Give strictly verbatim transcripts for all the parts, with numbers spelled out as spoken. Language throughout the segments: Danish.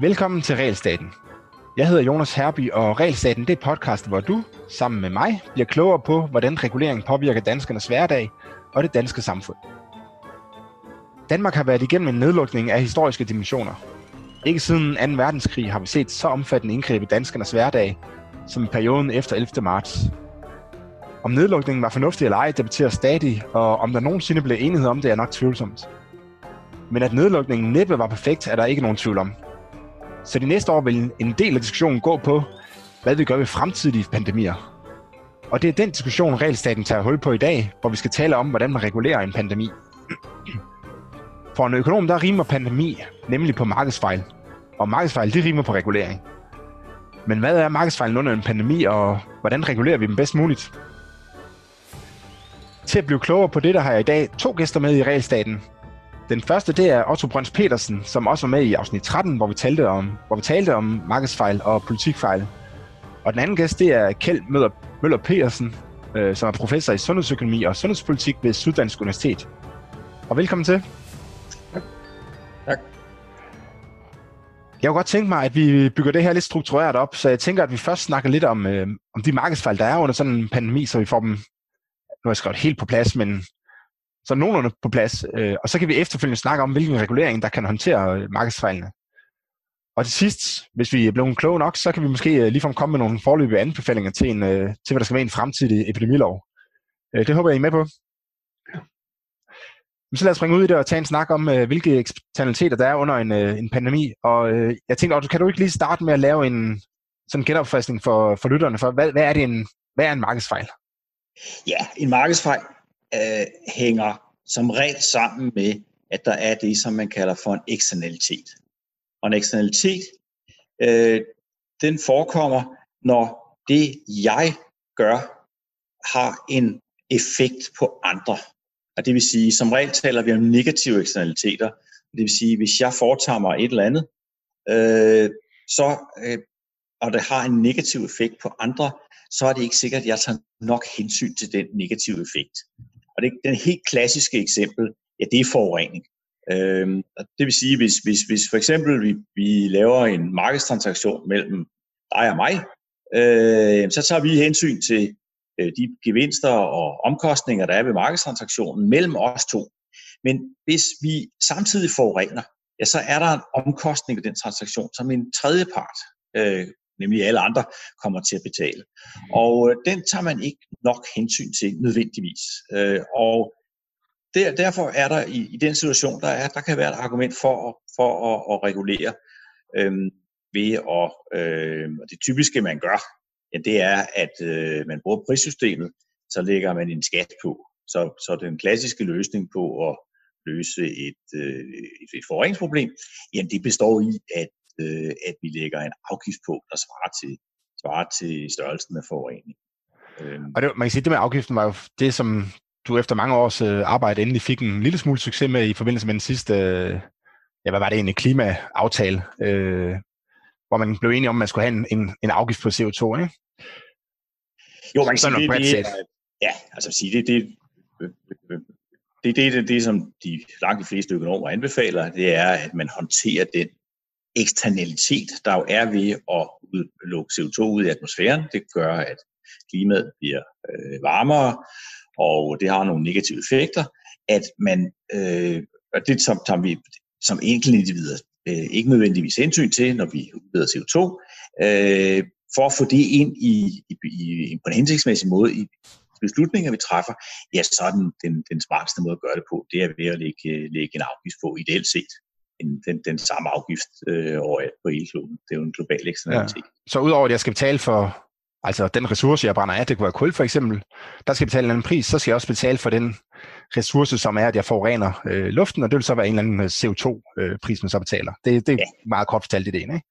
Velkommen til Realstaten. Jeg hedder Jonas Herby, og Realstaten det er podcasten, hvor du, sammen med mig, bliver klogere på, hvordan reguleringen påvirker danskernes hverdag og det danske samfund. Danmark har været igennem en nedlukning af historiske dimensioner. Ikke siden anden verdenskrig har vi set så omfattende indgreb i danskernes hverdag, som i perioden efter ellevte marts. Om nedlukningen var fornuftig eller ej, debatteres stadig, og om der nogensinde blev enighed om det, er nok tvivlsomt. Men at nedlukningen næppe var perfekt, er der ikke nogen tvivl om. Så de næste år vil en del af diskussionen gå på, hvad vi gør ved fremtidige pandemier. Og det er den diskussion, Realstaten tager hul på i dag, hvor vi skal tale om, hvordan man regulerer en pandemi. For en økonom, der rimer pandemi, nemlig på markedsfejl. Og markedsfejl, de rimer på regulering. Men hvad er markedsfejlen under en pandemi, og hvordan regulerer vi dem bedst muligt? Til at blive klogere på det, der har jeg i dag to gæster med i Realstaten. Den første, det er Otto Brøns-Pedersen, som også var med i afsnit tretten, hvor vi talte om, hvor vi talte om markedsfejl og politikfejl. Og den anden gæst, det er Kjeld Møller Pedersen, øh, som er professor i sundhedsøkonomi og sundhedspolitik ved Syddansk Universitet. Og velkommen til. Tak. Tak. Jeg kunne godt tænke mig, at vi bygger det her lidt struktureret op, så jeg tænker, at vi først snakker lidt om, øh, om de markedsfejl, der er under sådan en pandemi, så vi får dem, nu har jeg skrevet helt på plads, men så nogenlunde på plads, øh, og så kan vi efterfølgende snakke om, hvilken regulering, der kan håndtere markedsfejlene. Og til sidst, hvis vi er blevet kloge nok, så kan vi måske ligefrem komme med nogle foreløbige anbefalinger til, en, øh, til hvad der skal være en fremtidig epidemilov. Øh, det håber jeg, I er med på. Men så lad os springe ud i det og tage en snak om, øh, hvilke eksternaliteter der er under en, øh, en pandemi. Og øh, jeg tænkte, Otto, kan du ikke lige starte med at lave en sådan genopfriskning for, for lytterne? For hvad, hvad, er det en, hvad er en markedsfejl? Ja, en markedsfejl øh, hænger som regel sammen med, at der er det, som man kalder for en eksternalitet. Og en eksternalitet, øh, den forekommer, når det, jeg gør, har en effekt på andre. Og det vil sige, som regel taler vi om negative eksternaliteter. Det vil sige, hvis jeg foretager mig et eller andet, øh, så, øh, og det har en negativ effekt på andre, så er det ikke sikkert, at jeg tager nok hensyn til den negative effekt. Og det den helt klassiske eksempel, ja, det er forurening. Øhm, og det vil sige, hvis, hvis, hvis for eksempel vi, vi laver en markedstransaktion mellem dig og mig, øh, så tager vi hensyn til øh, de gevinster og omkostninger, der er ved markedstransaktionen mellem os to. Men hvis vi samtidig forurener, ja, så er der en omkostning ved den transaktion, som en tredjepart øh, nemlig alle andre, kommer til at betale. Og øh, den tager man ikke nok hensyn til, nødvendigvis. Øh, og der, derfor er der i, i den situation, der er, der kan være et argument for, for at, at regulere øh, ved at, øh, og det typiske, man gør, ja, det er, at øh, man bruger prissystemet, så lægger man en skat på. Så, så den klassiske løsning på at løse et, øh, et, et forureningsproblem, jamen det består i, at at vi lægger en afgift på, der svarer til, svarer til størrelsen af forurening. Og det, man kan sige, at det med afgiften var jo det, som du efter mange års arbejde endelig fik en lille smule succes med i forbindelse med den sidste, ja, hvad var det egentlig, klimaaftale, øh, hvor man blev enig om, at man skulle have en, en, en afgift på C O to, ikke? Jo, man kan sige, det, det, ja, altså sige, det, det, det, det, det, det, som de langt de fleste økonomer anbefaler, det er, at man håndterer den eksternalitet, der jo er ved at lukke C O to ud i atmosfæren. Det gør, at klimaet bliver øh, varmere, og det har nogle negative effekter, at man, øh, og det som, tager vi som enkeltindivider øh, ikke nødvendigvis hensyn til, når vi udleder C O to, øh, for at få det ind i, i, i, på en hensigtsmæssig måde i beslutninger, vi træffer, ja, så er den, den, den smarteste måde at gøre det på, det er ved at lægge, lægge en afgift på ideelt set. Den, den samme afgift øh, over på hele kloden. Det er jo en global eksternalitet. Ja. Så udover at jeg skal betale for altså den ressource, jeg brænder af, det kunne være kul for eksempel, der skal jeg betale en anden pris, så skal jeg også betale for den ressource, som er, at jeg forurener øh, luften, og det vil så være en eller anden C O to-pris, man så betaler. Det, det er ja. Meget kort fortalt i det ene, ikke?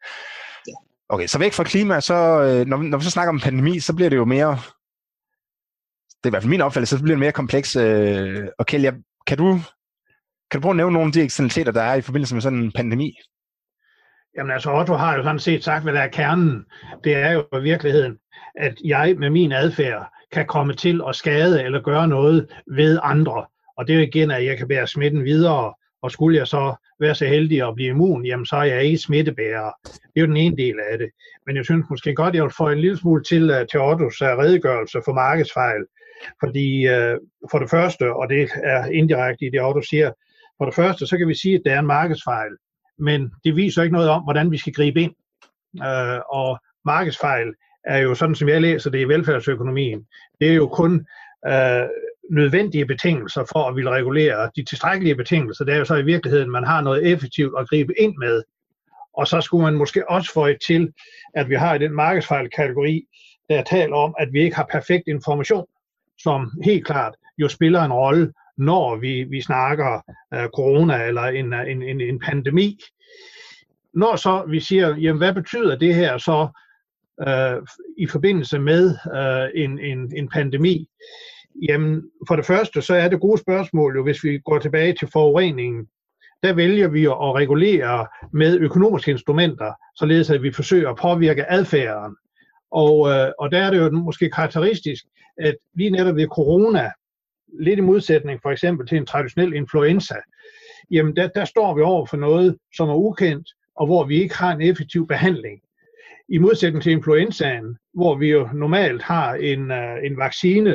Ja. Okay, så væk fra klima, så, øh, når, når vi så snakker om pandemi, så bliver det jo mere, det er i hvert fald min opfattelse, så bliver det mere kompleks. Øh, okay, jeg, kan du... Kan du prøve at nævne nogle af de eksternaliteter, der er i forbindelse med sådan en pandemi? Jamen altså, Otto har jo sådan set sagt, hvad der er kernen. Det er jo i virkeligheden, at jeg med min adfærd kan komme til at skade eller gøre noget ved andre. Og det er jo igen, at jeg kan bære smitten videre, og skulle jeg så være så heldig at blive immun, jamen så er jeg ikke smittebærer. Det er jo den ene del af det. Men jeg synes måske godt, at jeg vil få en lille smule til, til Ottos redegørelse for markedsfejl. Fordi øh, for det første, og det er indirekte i det Otto siger, for det første, så kan vi sige, at der er en markedsfejl. Men det viser ikke noget om, hvordan vi skal gribe ind. Øh, og markedsfejl er jo sådan, som jeg læser det i velfærdsøkonomien. Det er jo kun øh, nødvendige betingelser for at ville regulere. De tilstrækkelige betingelser, det er jo så i virkeligheden, man har noget effektivt at gribe ind med. Og så skulle man måske også få et til, at vi har i den markedsfejl-kategori, der taler om, at vi ikke har perfekt information, som helt klart jo spiller en rolle, når vi, vi snakker øh, corona eller en, en, en, en pandemi. Når så vi siger, jamen hvad betyder det her så øh, i forbindelse med øh, en, en, en pandemi? Jamen for det første, så er det gode spørgsmål jo, hvis vi går tilbage til forureningen. Der vælger vi at regulere med økonomiske instrumenter, således at vi forsøger at påvirke adfærden. Og, øh, og der er det jo måske karakteristisk, at lige netop ved corona, lidt i modsætning for eksempel til en traditionel influenza, jamen der, der står vi over for noget, som er ukendt, og hvor vi ikke har en effektiv behandling. I modsætning til influenzaen, hvor vi jo normalt har en, øh, en vaccine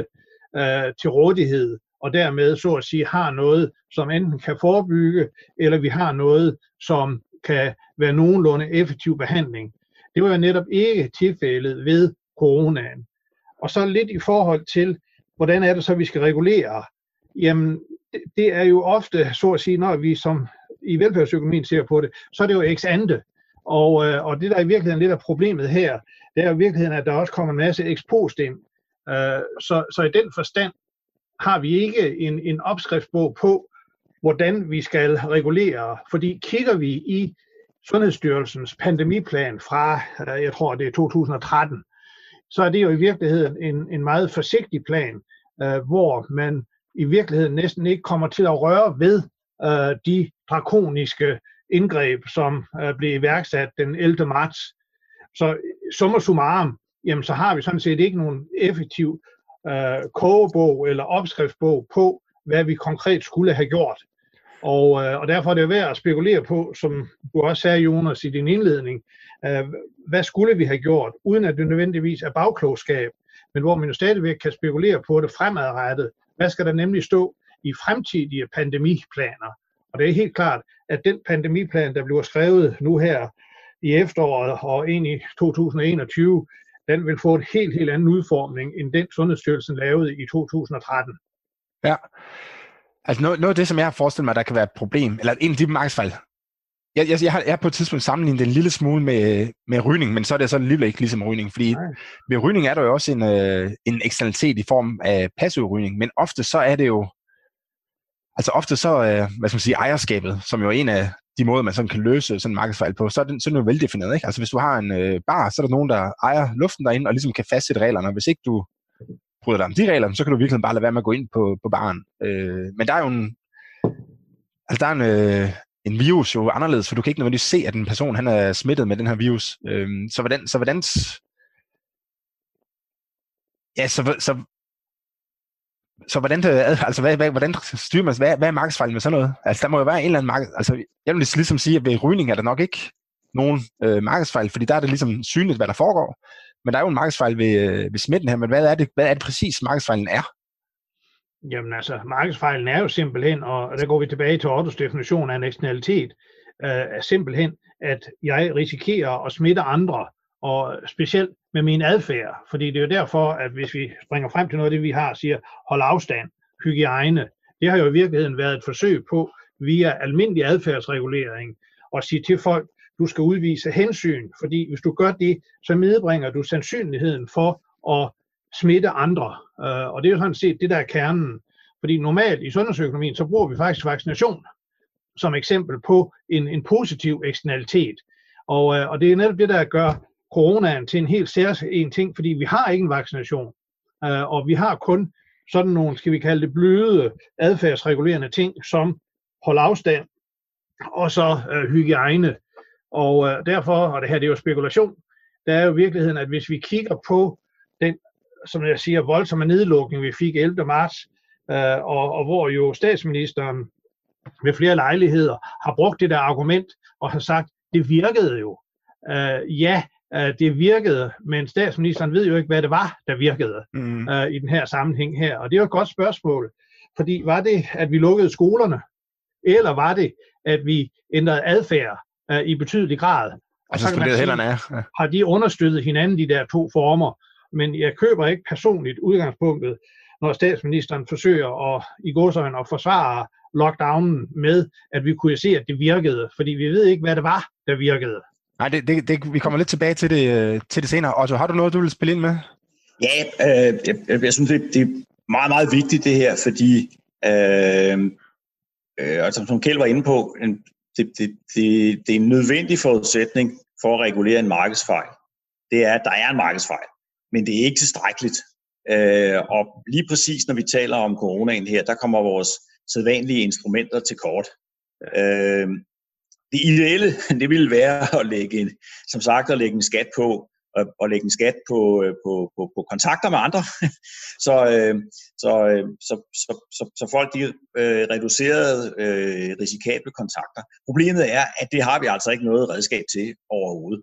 øh, til rådighed, og dermed så at sige har noget, som enten kan forebygge, eller vi har noget, som kan være nogenlunde effektiv behandling. Det var jo netop ikke tilfældet ved coronaen. Og så lidt i forhold til, hvordan er det så, vi skal regulere? Jamen, det er jo ofte, så at sige, når vi som i velfærdsøkonomien ser på det, så er det jo ex ante. Og, og det, der i virkeligheden lidt er problemet her, det er jo i virkeligheden, at der også kommer en masse ex post ind. Så, så i den forstand har vi ikke en, en opskriftsbog på, hvordan vi skal regulere. Fordi kigger vi i Sundhedsstyrelsens pandemiplan fra, jeg tror det er to tusind og tretten, så er det jo i virkeligheden en, en meget forsigtig plan, øh, hvor man i virkeligheden næsten ikke kommer til at røre ved øh, de drakoniske indgreb, som øh, blev iværksat den ellevte marts. Så summa summarum, jamen, så har vi sådan set ikke nogen effektiv øh, kogebog eller opskriftsbog på, hvad vi konkret skulle have gjort. Og, øh, og derfor er det værd at spekulere på, som du også sagde, Jonas, i din indledning, øh, hvad skulle vi have gjort, uden at det nødvendigvis er bagklogskab, men hvor man jo stadigvæk kan spekulere på det fremadrettet. Hvad skal der nemlig stå i fremtidige pandemiplaner? Og det er helt klart, at den pandemiplan, der bliver skrevet nu her i efteråret og ind i to tusind og enogtyve, den vil få en helt, helt anden udformning, end den Sundhedsstyrelsen lavede i to tusind og tretten. Ja. Altså noget, noget af det, som jeg har forestillet mig, der kan være et problem, eller en af de markedsfejl. Jeg, jeg, jeg, har, jeg har på et tidspunkt sammenlignet en lille smule med, med rygning, men så er det sådan lidt ikke ligesom rygning, fordi ved rygning er der jo også en, øh, en eksternalitet i form af passiv rygning, men ofte så er det jo, altså ofte så, øh, hvad skal man sige, ejerskabet, som jo er en af de måder, man sådan kan løse sådan en markedsfejl på, så er den, så er den jo veldefineret, ikke? Altså hvis du har en øh, bar, så er der nogen, der ejer luften derinde, og ligesom kan fastsætte reglerne, og hvis ikke du bryder dig om de regler, så kan du virkelig bare lade være med at gå ind på, på baren. Øh, men der er jo en, altså der er en, øh, en virus jo anderledes, for du kan ikke nødvendigvis se, at en person han er smittet med den her virus. Øh, så hvordan, så hvordan, ja, så, så, så, så hvordan, altså hvad, hvad, hvordan styrer man, hvad, hvad er markedsfejlen med sådan noget? Altså der må jo være en eller anden marked, altså jeg vil ligesom sige, at ved rygning er der nok ikke nogen øh, markedsfejl, fordi der er det ligesom synligt, hvad der foregår. Men der er jo en markedsfejl ved, ved smitten her, men hvad er det, hvad er det præcis, markedsfejlen er? Jamen altså, markedsfejlen er jo simpelthen, og der går vi tilbage til Ottos definition af en eksternalitet, øh, er simpelthen, at jeg risikerer at smitte andre, og specielt med min adfærd, fordi det er jo derfor, at hvis vi springer frem til noget af det, vi har, siger, hold afstand, hygiejne, det har jo i virkeligheden været et forsøg på, via almindelig adfærdsregulering, at sige til folk, du skal udvise hensyn, fordi hvis du gør det, så medbringer du sandsynligheden for at smitte andre. Og det er jo sådan set det, der er kernen. Fordi normalt i sundhedsøkonomien, så bruger vi faktisk vaccination som eksempel på en, en positiv eksternalitet. Og, og det er netop det, der gør coronaen til en helt særlig ting, fordi vi har ikke en vaccination. Og vi har kun sådan nogle, skal vi kalde det, bløde adfærdsregulerende ting, som hold afstand og så øh, hygiejne. Og øh, derfor, og det her det er jo spekulation, der er jo virkeligheden, at hvis vi kigger på den, som jeg siger, voldsomme nedlukning, vi fik ellevte marts, øh, og, og hvor jo statsministeren ved flere lejligheder har brugt det der argument og har sagt, det virkede jo. Øh, ja, det virkede, men statsministeren ved jo ikke, hvad det var, der virkede mm. øh, i den her sammenhæng her. Og det er jo et godt spørgsmål, fordi var det, at vi lukkede skolerne, eller var det, at vi ændrede adfærd øh, i betydelig grad? Og så kan man sige, ja. Har de understøttet hinanden, de der to former? Men jeg køber ikke personligt udgangspunktet, når statsministeren forsøger at, i godsøjne at forsvare lockdownen med, at vi kunne se, at det virkede, fordi vi ved ikke, hvad det var, der virkede. Nej, det, det, det, vi kommer lidt tilbage til det, til det senere. Otto, har du noget, du vil spille ind med? Ja, øh, jeg, jeg synes, det, det er meget, meget vigtigt det her, fordi, øh, øh, og som, som Kjeld var inde på, det, det, det, det er en nødvendig forudsætning for at regulere en markedsfejl. Det er, at der er en markedsfejl, men det er ikke tilstrækkeligt. Øh, og lige præcis, når vi taler om coronaen her, der kommer vores sædvanlige instrumenter til kort. Øh, Det ideelle, det ville være at lægge en, som sagt, at lægge en skat på, og lægge en skat på, på, på, på kontakter med andre, så, så, så, så, så, så folk de øh, reducerede øh, risikable kontakter. Problemet er, at det har vi altså ikke noget redskab til overhovedet.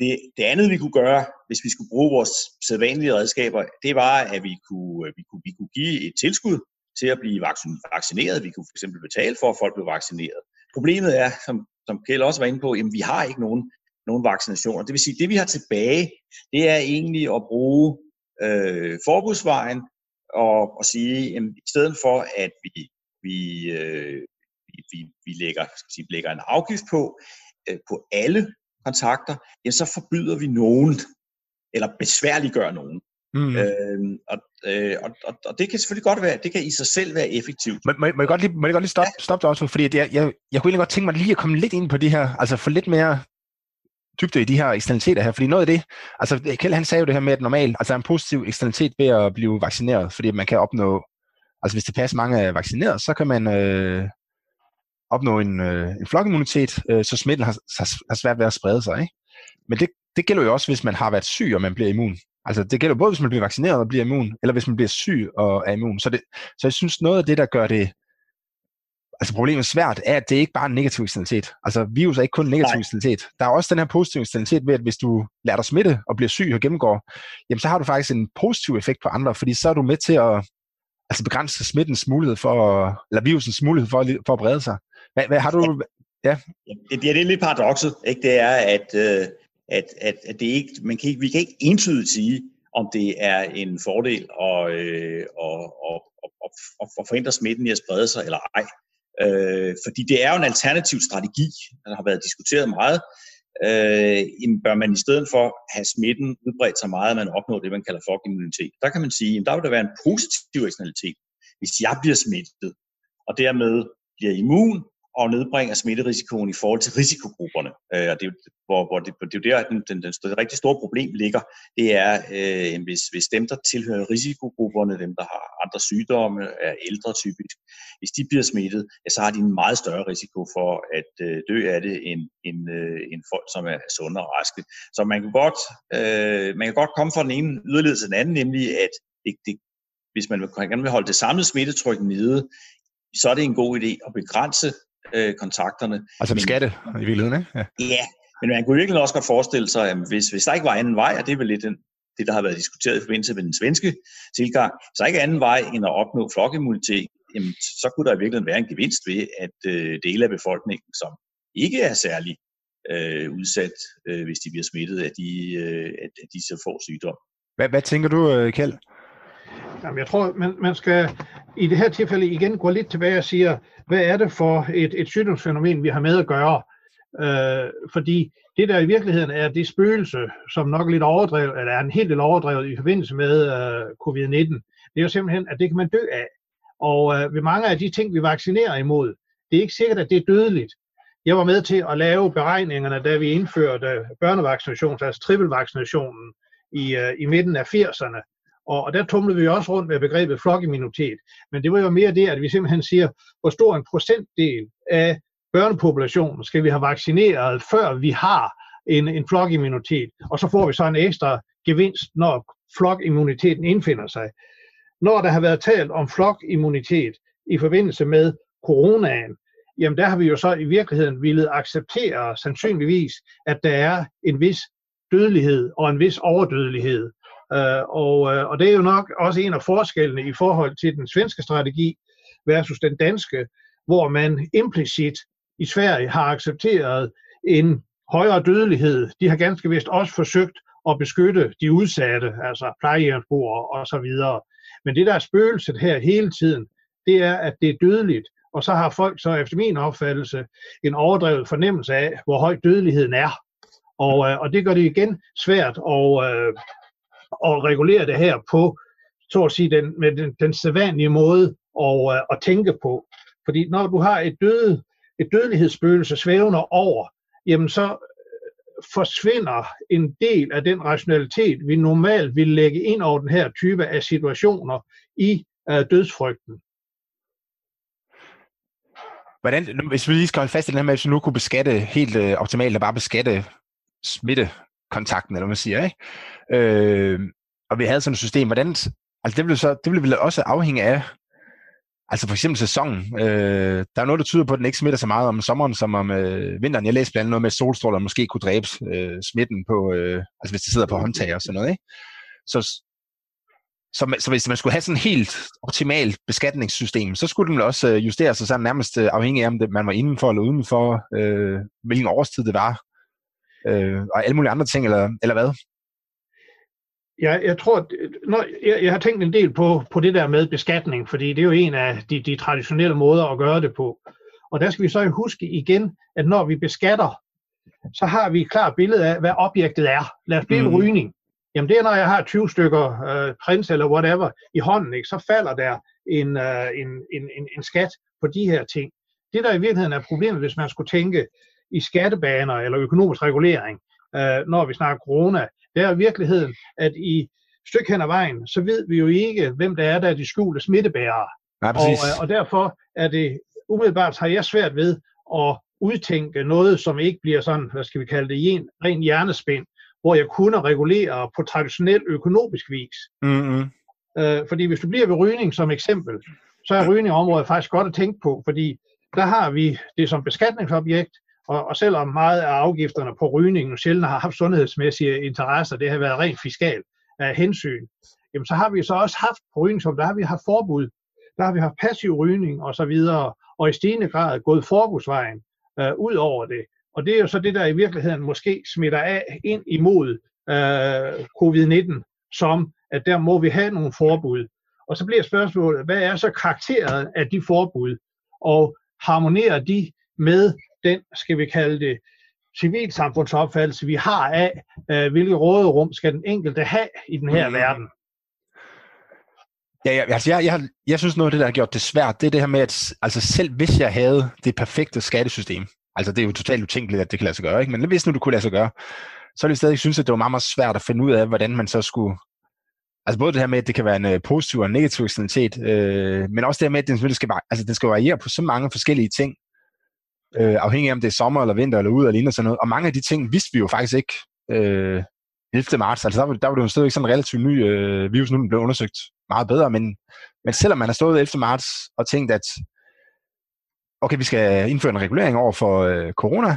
Det, det andet, vi kunne gøre, hvis vi skulle bruge vores sædvanlige redskaber, det var, at vi kunne, vi kunne, vi kunne give et tilskud til at blive vaccineret. Vi kunne fx betale for, at folk blev vaccineret. Problemet er, som, som Kjeld også var inde på, at vi har ikke nogen, nogen vaccinationer. Det vil sige, at det vi har tilbage, det er egentlig at bruge øh, forbudsvejen og, og sige, at i stedet for, at vi, vi, øh, vi, vi lægger, skal sige, lægger en afgift på, øh, på alle kontakter, ja, så forbyder vi nogen, eller besværliggør nogen. Mm. Øh, og, øh, og, og det kan selvfølgelig godt være, det kan i sig selv være effektivt. Må, må, må jeg godt lige, må jeg godt lige stoppe, ja. stoppe dig, fordi det er, jeg, jeg kunne egentlig godt tænke mig lige at komme lidt ind på det her, altså få lidt mere dybde i de her eksternaliteter her, fordi noget af det, altså Kjeld han sagde jo det her med, at normalt, altså en positiv eksternalitet ved at blive vaccineret, fordi man kan opnå, altså hvis det passer mange er vaccineret, så kan man øh, opnå en, øh, en flokimmunitet, øh, så smitten har, har svært ved at sprede sig, ikke? Men det, det gælder jo også, hvis man har været syg, og man bliver immun. Altså det gælder både, hvis man bliver vaccineret og bliver immun, eller hvis man bliver syg og er immun. Så, det, så jeg synes, noget af det, der gør det, altså problemet svært, er, at det ikke bare er en negativ eksternalitet. Altså virus er ikke kun en negativ eksternalitet. Der er også den her positive eksternalitet ved, at hvis du lader dig smitte og bliver syg og gennemgår, jamen så har du faktisk en positiv effekt på andre, fordi så er du med til at altså begrænse smittens mulighed for, eller virusens mulighed for, for at brede sig. Hvad, hvad har du... Ja. Ja, det er lidt paradokset, ikke? Det er, at... Øh... at, at, at det ikke, man kan ikke, vi kan ikke entydigt sige, om det er en fordel at, øh, at, at, at, at forhindre smitten i at sprede sig eller ej. Øh, fordi det er jo en alternativ strategi, der har været diskuteret meget. Øh, bør man i stedet for have smitten udbredt så meget, at man opnår det, man kalder flokimmunitet. Der kan man sige, at der vil der være en positiv eksternalitet, hvis jeg bliver smittet, og dermed bliver immun, og nedbringer smitterisikoen i forhold til risikogrupperne. Øh, og det er jo hvor, hvor det, det er der, den, den, den, det rigtig store problem ligger. Det er, øh, hvis, hvis dem, der tilhører risikogrupperne, dem, der har andre sygdomme, er ældre typisk, hvis de bliver smittet, ja, så har de en meget større risiko for at øh, dø af det, end, end, øh, end folk, som er sunde og raske. Så man kan godt, øh, man kan godt komme fra den ene yderlighed til den anden, nemlig at det, det, hvis man gerne vil holde det samlede smittetryk nede, så er det en god idé at begrænse kontakterne. Altså beskatte i virkeligheden, ikke? Ja. Ja, men man kunne virkelig også godt forestille sig, at hvis, hvis der ikke var anden vej, og det er vel lidt den, det, der har været diskuteret i forbindelse med den svenske tilgang, så ikke anden vej end at opnå flokimmunitet, jamen, så kunne der i virkeligheden være en gevinst ved, at øh, dele af befolkningen, som ikke er særlig øh, udsat, øh, hvis de bliver smittet, at de, øh, at, at de så får sygdom. Hvad, hvad tænker du, Kjeld? Jamen, jeg tror, man, man skal i det her tilfælde igen gå lidt tilbage og sige, hvad er det for et, et sygdomsfænomen, vi har med at gøre? Øh, fordi det der i virkeligheden er det spøgelse, som nok lidt overdrevet, eller er en helt del overdrevet i forbindelse med øh, covid nitten, det er jo simpelthen, at det kan man dø af. Og øh, ved mange af de ting, vi vaccinerer imod, det er ikke sikkert, at det er dødeligt. Jeg var med til at lave beregningerne, da vi indførte børnevaccinationen, altså trippelvaccinationen i, øh, i midten af firserne. Og der tumlede vi også rundt med begrebet flokimmunitet. Men det var jo mere det, at vi simpelthen siger, hvor stor en procentdel af børnepopulationen skal vi have vaccineret, før vi har en, en flokimmunitet. Og så får vi så en ekstra gevinst, når flokimmuniteten indfinder sig. når der har været talt om flokimmunitet i forbindelse med coronaen, jamen der har vi jo så i virkeligheden ville acceptere sandsynligvis, at der er en vis dødelighed og en vis overdødelighed. Uh, og, uh, og det er jo nok også en af forskellene i forhold til den svenske strategi versus den danske, hvor man implicit i Sverige har accepteret en højere dødelighed. De har ganske vist også forsøgt at beskytte de udsatte, altså plejehjemsbrugere og så videre. Men det der er spøgelset her hele tiden, det er, at det er dødeligt, og så har folk så efter min opfattelse en overdrevet fornemmelse af, hvor høj dødeligheden er. Og, uh, og det gør det igen svært at uh, og regulere det her på, så at sige, den, med den, den sædvanlige måde at, at tænke på. Fordi når du har et, døde, et dødelighedsspøgelse svævende over, jamen så forsvinder en del af den rationalitet, vi normalt vil lægge ind over den her type af situationer i uh, dødsfrygten. Hvordan, nu, hvis vi lige skal holde fast i den her med, hvis vi nu kunne beskatte helt øh, optimalt og bare beskatte smitte, kontakten, eller man siger, ikke? Øh, og vi havde sådan et system, hvordan, altså det blev så, det blev også afhænge af, altså for eksempel sæsonen. Øh, der er noget, der tyder på, at den ikke smitter så meget om sommeren, som om øh, vinteren. Jeg læste blandt andet noget med, at solstråler måske kunne dræbe øh, smitten på, øh, altså hvis det sidder på håndtag og sådan noget, ikke? Så, så, så hvis man skulle have sådan et helt optimalt beskatningssystem, så skulle den også justere sig sådan nærmest afhængig af, om det, man var indenfor eller udenfor, øh, hvilken årstid det var, Øh, og alle mulige andre ting, eller, eller hvad? Ja, jeg tror, når, jeg, jeg har tænkt en del på, på det der med beskatning, fordi det er jo en af de, de traditionelle måder at gøre det på. Og der skal vi så huske igen, at når vi beskatter, så har vi et klart billede af, hvad objektet er. Lad os blive mm. en rygning. Jamen det er, når jeg har tyve stykker øh, prins eller whatever i hånden, ikke, så falder der en, øh, en, en, en, en skat på de her ting. Det der i virkeligheden er problemet, hvis man skulle tænke i skattebaner eller økonomisk regulering, øh, når vi snakker corona, det er i virkeligheden, at i stykke hen ad vejen, så ved vi jo ikke, hvem der er, der er de skjulte smittebærere. Ja, og, øh, og derfor er det umiddelbart, har jeg svært ved at udtænke noget, som ikke bliver sådan, hvad skal vi kalde det, en ren hjernespind, hvor jeg kunne regulere på traditionel økonomisk vis. Mm-hmm. Øh, fordi hvis du bliver ved rygning som eksempel, så er rygningsområdet faktisk godt at tænke på, fordi der har vi det som beskatningsobjekt. Og, og selvom meget af afgifterne på rygningen sjældent har haft sundhedsmæssige interesser, det har været rent fiskal af hensyn, jamen så har vi så også haft på rygning, som der har vi haft forbud, der har vi haft passiv rygning og så videre, og i stigende grad gået forbudsvejen øh, ud over det. Og det er jo så det, der i virkeligheden måske smitter af ind imod øh, covid nitten, som at der må vi have nogle forbud. Og så bliver spørgsmålet, hvad er så karakteret af de forbud, og harmonerer de med den, skal vi kalde det, civilsamfundsopfattelse, vi har af, øh, hvilket råderum skal den enkelte have i den her mm. verden? Ja, ja altså jeg, jeg, jeg synes noget af det, der har gjort det svært, det er det her med, at altså selv hvis jeg havde det perfekte skattesystem, altså det er jo totalt utænkeligt, at det kan lade sig gøre, ikke? Men hvis nu det kunne lade sig gøre, så ville jeg stadig synes, at det var meget, meget svært at finde ud af, hvordan man så skulle, altså både det her med, at det kan være en positiv og en negativ eksternalitet, øh, men også det her med, at den skal, altså, den skal variere på så mange forskellige ting, Øh, afhængig af om det er sommer eller vinter eller ud eller lignende sådan noget. Og mange af de ting vidste vi jo faktisk ikke øh, ellevte marts. Altså der var, der var det jo stadigvæk sådan en relativt ny øh, virus, nu den blev undersøgt meget bedre. Men, men selvom man har stået ellevte marts og tænkt, at okay, vi skal indføre en regulering over for øh, corona,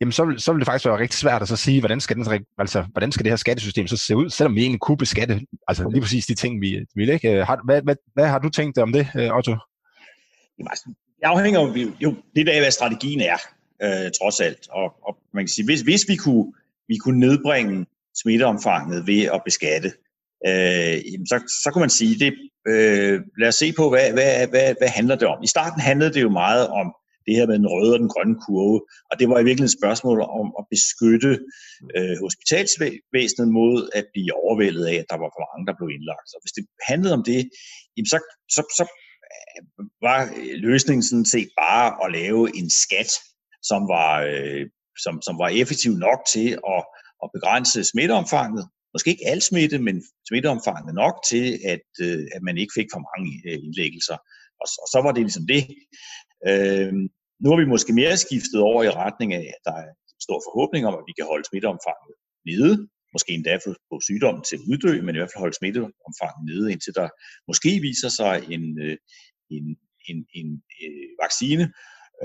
jamen så, så vil det faktisk være rigtig svært at så sige, hvordan skal, den, altså, hvordan skal det her skattesystem så se ud, selvom vi egentlig kunne beskatte altså lige præcis de ting, vi ville, ikke? Har, hvad, hvad, hvad har du tænkt om det, Otto? Jamen altså, det afhænger jo lidt af, hvad strategien er, øh, trods alt. Og, og man kan sige, hvis, hvis vi, kunne, vi kunne nedbringe smitteomfanget ved at beskatte, øh, så, så kunne man sige, det, øh, lad os se på, hvad, hvad, hvad, hvad handler det om. I starten handlede det jo meget om det her med den røde og den grønne kurve, og det var i virkeligheden et spørgsmål om at beskytte øh, hospitalsvæsenet mod at blive overvældet af, at der var for mange, der blev indlagt. Og hvis det handlede om det, jamen så... så, så var løsningen sådan set bare at lave en skat, som var, øh, som, som var effektiv nok til at, at begrænse smitteomfanget. Måske ikke al smitte, men smitteomfanget nok til, at, øh, at man ikke fik for mange indlæggelser. Og, og så var det ligesom det. Øh, nu har vi måske mere skiftet over i retning af, at der er stor forhåbning om, at vi kan holde smitteomfanget nede, måske endda få sygdommen til at uddø, men i hvert fald holde smitteomfanget nede, indtil der måske viser sig en, en, en, en, en vaccine.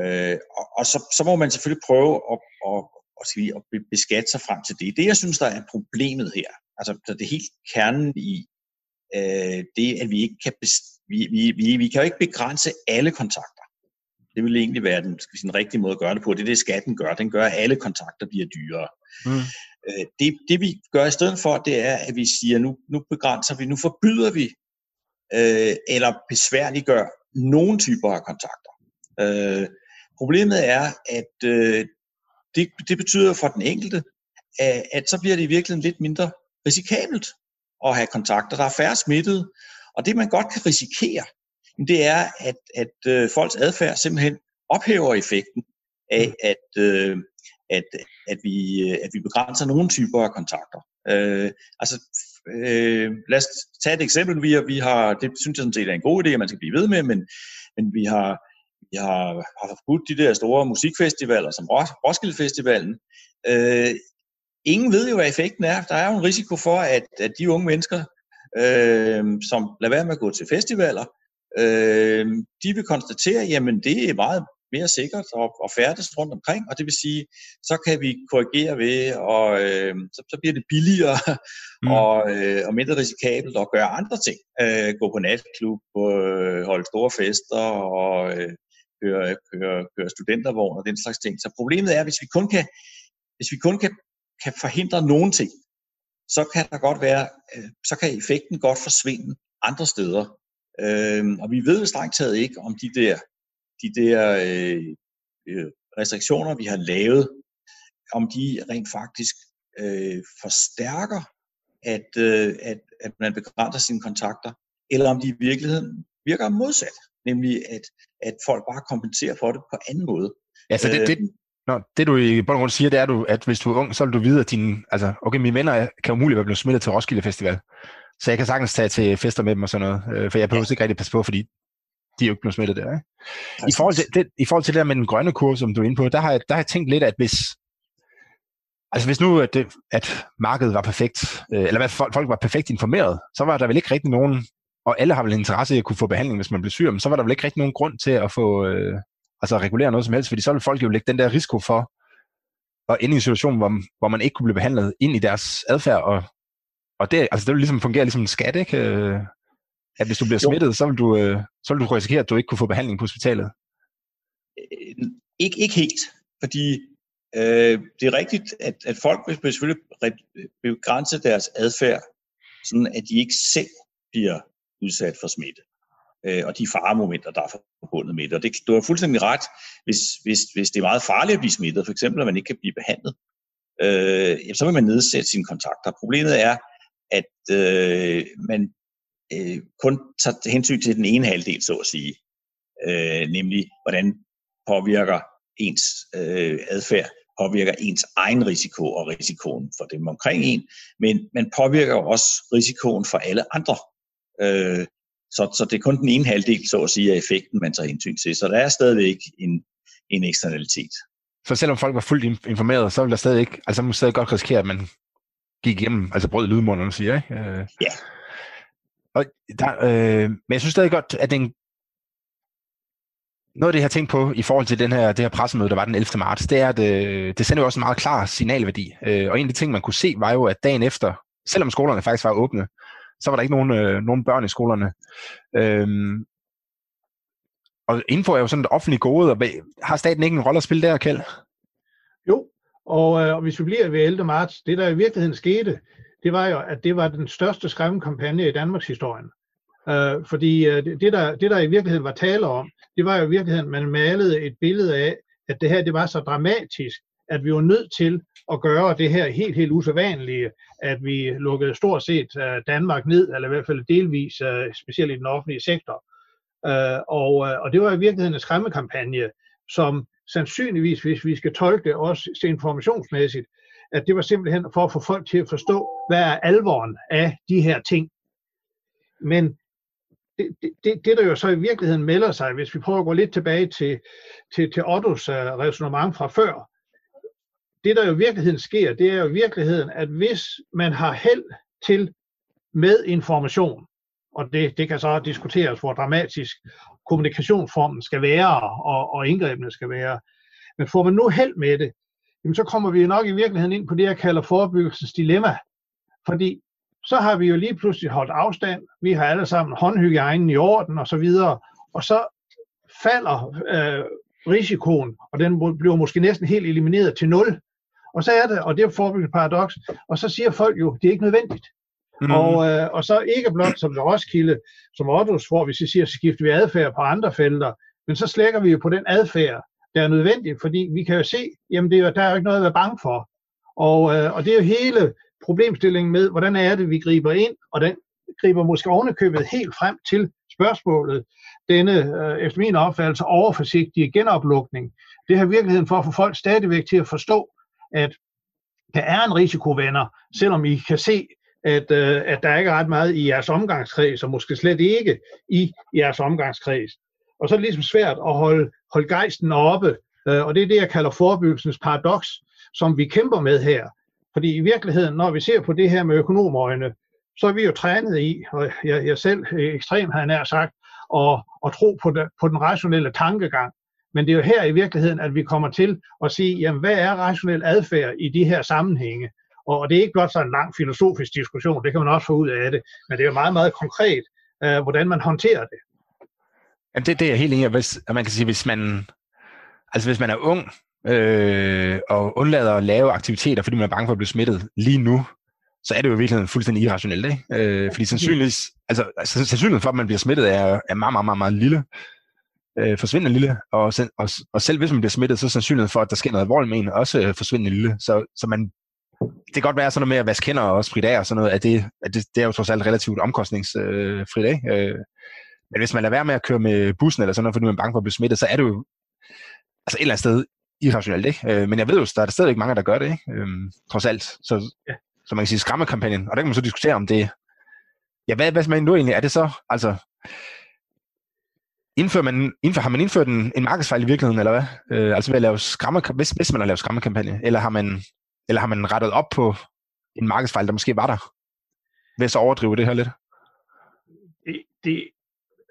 Øh, og og så, så må man selvfølgelig prøve at, at, at, at beskatte sig frem til det. Det, jeg synes, der er problemet her, altså det er helt kernen i øh, det, at vi ikke kan, vi, vi, vi, vi kan jo ikke begrænse alle kontakter. Det vil egentlig være den, skal vi sige, den rigtige måde at gøre det på. Det er det, skatten gør. Den gør, at alle kontakter bliver dyrere. Mm. Det, det vi gør i stedet for, det er, at vi siger, nu, nu begrænser vi, nu forbyder vi, øh, eller besværliggør nogle typer af kontakter. Øh, problemet er, at øh, det, det betyder for den enkelte, at, at så bliver det i virkeligheden lidt mindre risikabelt at have kontakter. Der er færre smittede, og det man godt kan risikere, det er, at, at øh, folks adfærd simpelthen ophæver effekten af, at, øh, at, at, vi, at vi begrænser nogle typer af kontakter. Øh, altså, øh, lad os tage et eksempel. Vi, vi har, det synes jeg sådan set er en god idé, at man skal blive ved med, men, men vi har, vi har, har forbudt de der store musikfestivaler, som Ros- Roskilde Festivalen. Øh, ingen ved jo, hvad effekten er. Der er jo en risiko for, at, at de unge mennesker, øh, som lader være med at gå til festivaler, Øh, de vil konstatere, jamen det er meget mere sikkert at færdes rundt omkring, og det vil sige, så kan vi korrigere ved, og øh, så, så bliver det billigere mm. og, øh, og mindre risikabelt at gøre andre ting. Øh, gå på natklub, øh, holde store fester og øh, køre, køre, køre studentervogn og den slags ting. Så problemet er, hvis vi kun kan, hvis vi kun kan, kan forhindre nogen ting, så kan der godt være, øh, så kan effekten godt forsvinde andre steder. Øhm, og vi ved strengt taget ikke, om de der, de der øh, øh, restriktioner, vi har lavet, om de rent faktisk øh, forstærker, at, øh, at, at man begrænser sine kontakter, eller om de i virkeligheden virker modsat, nemlig at, at folk bare kompenserer for det på anden måde. Ja, så det, det, no, det du i bund og grund siger, det er, at hvis du er ung, så vil du vide, at dine, altså, okay, mine venner kan umuligt være blevet smittet til Roskilde Festival. Så jeg kan sagtens tage til fester med dem og sådan noget, for jeg behøver ikke rigtig passe på, fordi de er jo ikke blevet smittet der. Ikke? I, forhold til det, I forhold til det der med den grønne kurve, som du er inde på, der har jeg, der har jeg tænkt lidt, at hvis, altså hvis nu at, det, at markedet var perfekt, eller at folk var perfekt informeret, så var der vel ikke rigtig nogen, og alle har vel interesse i at kunne få behandling, hvis man bliver syg, men så var der vel ikke rigtig nogen grund til at få øh, altså at regulere noget som helst, fordi så ville folk jo lægge den der risiko for at ende i en situation, hvor, hvor man ikke kunne blive behandlet ind i deres adfærd og Og det, altså det vil ligesom fungere ligesom en skat, ikke? At hvis du bliver smittet, jo. så vil du så vil du risikere, at du ikke kunne få behandling på hospitalet. Ikke, ikke helt, fordi øh, det er rigtigt, at, at folk vil selvfølgelig begrænse deres adfærd, sådan at de ikke selv bliver udsat for smitte, øh, og de faremomenter, der er forbundet med det. Og det, du har fuldstændig ret, hvis, hvis, hvis det er meget farligt at blive smittet, for eksempel, at man ikke kan blive behandlet, øh, så vil man nedsætte sine kontakter. Problemet er, at øh, man øh, kun tager hensyn til den ene halvdel, så at sige, øh, nemlig hvordan påvirker ens øh, adfærd, påvirker ens egen risiko og risikoen for dem omkring en, men man påvirker også risikoen for alle andre. Øh, så, så det er kun den ene halvdel, så at sige, af effekten, man tager hensyn til. Så der er stadigvæk en, en eksternalitet. Så selvom folk var fuldt informeret, så vil der stadig ikke, altså man må stadig godt risikere, at man gik igennem, altså brød i lydmunderne, siger jeg. Øh, ja. Og der, øh, men jeg synes stadig godt, at den, noget af det, jeg har tænkt på i forhold til den her, det her pressemøde, der var den ellevte marts, det er, at øh, det sender jo også en meget klar signalværdi. Øh, og en af de ting, man kunne se, var jo, at dagen efter, selvom skolerne faktisk var åbne, så var der ikke nogen, øh, nogen børn i skolerne. Øh, og info er jo sådan et offentligt gode, og har staten ikke en rolle at spille der, Kjeld? Jo. Og, øh, og hvis vi bliver ved ellevte marts, det der i virkeligheden skete, det var jo, at det var den største skræmmekampagne i Danmarks historie. Øh, fordi øh, det, der, det der i virkeligheden var tale om, det var jo i virkeligheden, man malede et billede af, at det her det var så dramatisk, at vi var nødt til at gøre det her helt, helt usædvanlige, at vi lukkede stort set øh, Danmark ned, eller i hvert fald delvis, øh, specielt i den offentlige sektor. Øh, og, øh, og det var i virkeligheden en skræmmekampagne, som sandsynligvis, hvis vi skal tolke også informationsmæssigt, at det var simpelthen for at få folk til at forstå, hvad er alvoren af de her ting. Men det, det, det der jo så i virkeligheden melder sig, hvis vi prøver at gå lidt tilbage til, til, til Ottos uh, resonemang fra før, det, der jo i virkeligheden sker, det er jo i virkeligheden, at hvis man har held til med information, og det, det kan så diskuteres, hvor dramatisk kommunikationsformen skal være, og, og indgrebene skal være, men får man nu held med det, jamen så kommer vi jo nok i virkeligheden ind på det, jeg kalder forebyggelsens dilemma. Fordi så har vi jo lige pludselig holdt afstand, vi har alle sammen håndhygiejnen i orden og så videre, og så falder øh, risikoen, og den bliver måske næsten helt elimineret til nul. Og så er det, og det er forebyggende paradoks, og så siger folk jo, det er ikke nødvendigt. Mm. Og, øh, og så ikke blot som Roskilde, som Ottos, hvor vi siger, skifter vi adfærd på andre felter, men så slækker vi jo på den adfærd, der er nødvendig, fordi vi kan jo se, jamen det er jo, der er jo ikke noget at være bange for. Og, øh, og det er jo hele problemstillingen med, hvordan er det, vi griber ind, og den griber måske ovenikøbet helt frem til spørgsmålet, denne, øh, efter min opfattelse, overforsigtige genoplukning. Det har virkeligheden for at få folk stadigvæk til at forstå, at der er en risikovenner, selvom I kan se, at, øh, at der ikke er ret meget i jeres omgangskreds, og måske slet ikke i jeres omgangskreds. Og så er det ligesom svært at holde, holde gejsten oppe, øh, og det er det, jeg kalder forebyggelsens paradoks, som vi kæmper med her. Fordi i virkeligheden, når vi ser på det her med økonomøjne, så er vi jo trænet i, og jeg, jeg selv ekstremt har jeg nær sagt, og, og tro på, de, på den rationelle tankegang. Men det er jo her i virkeligheden, at vi kommer til at sige, jamen hvad er rationel adfærd i de her sammenhænge? Og, og det er ikke blot sådan en lang filosofisk diskussion, det kan man også få ud af det, men det er jo meget, meget konkret, øh, hvordan man håndterer det. Jamen det, det er jeg helt enig i, hvis man kan sige, hvis man, altså hvis man er ung, Øh, og undlader at lave aktiviteter, fordi man er bange for at blive smittet lige nu, så er det jo i virkeligheden fuldstændig irrationelt, ikke? Øh, fordi sandsynligvis, altså, altså sandsynligheden for, at man bliver smittet, er, er meget, meget, meget, meget lille, øh, forsvindende lille, og, og, og selv hvis man bliver smittet, så er sandsynligheden for, at der sker noget alvorligt med en, også øh, forsvindende lille, så, så man, det kan godt være sådan noget med at vaske hænder og spritte af og sådan noget, at det, at det, det er jo trods alt relativt omkostningsfrit, øh, ikke? Øh, men hvis man lader være med at køre med bussen eller sådan noget, fordi man er bange for at blive smittet, så er det jo altså et eller andet sted irrationelt, ikke? Øh, men jeg ved jo, der er der stadigvæk mange, der gør det, ikke? Øh, trods alt. Så, ja. Så man kan sige skræmmekampagnen, og der kan man så diskutere om det. Ja, hvad, hvad man nu egentlig? Er det så, altså, indfører man, indfører, har man indført en, en markedsfejl i virkeligheden, eller hvad? Øh, altså ved at lave skræmme, hvis, hvis man har lavet skræmmekampagne, eller har man, eller har man rettet op på en markedsfejl, der måske var der? Ved at så overdrive det her lidt? Det, det,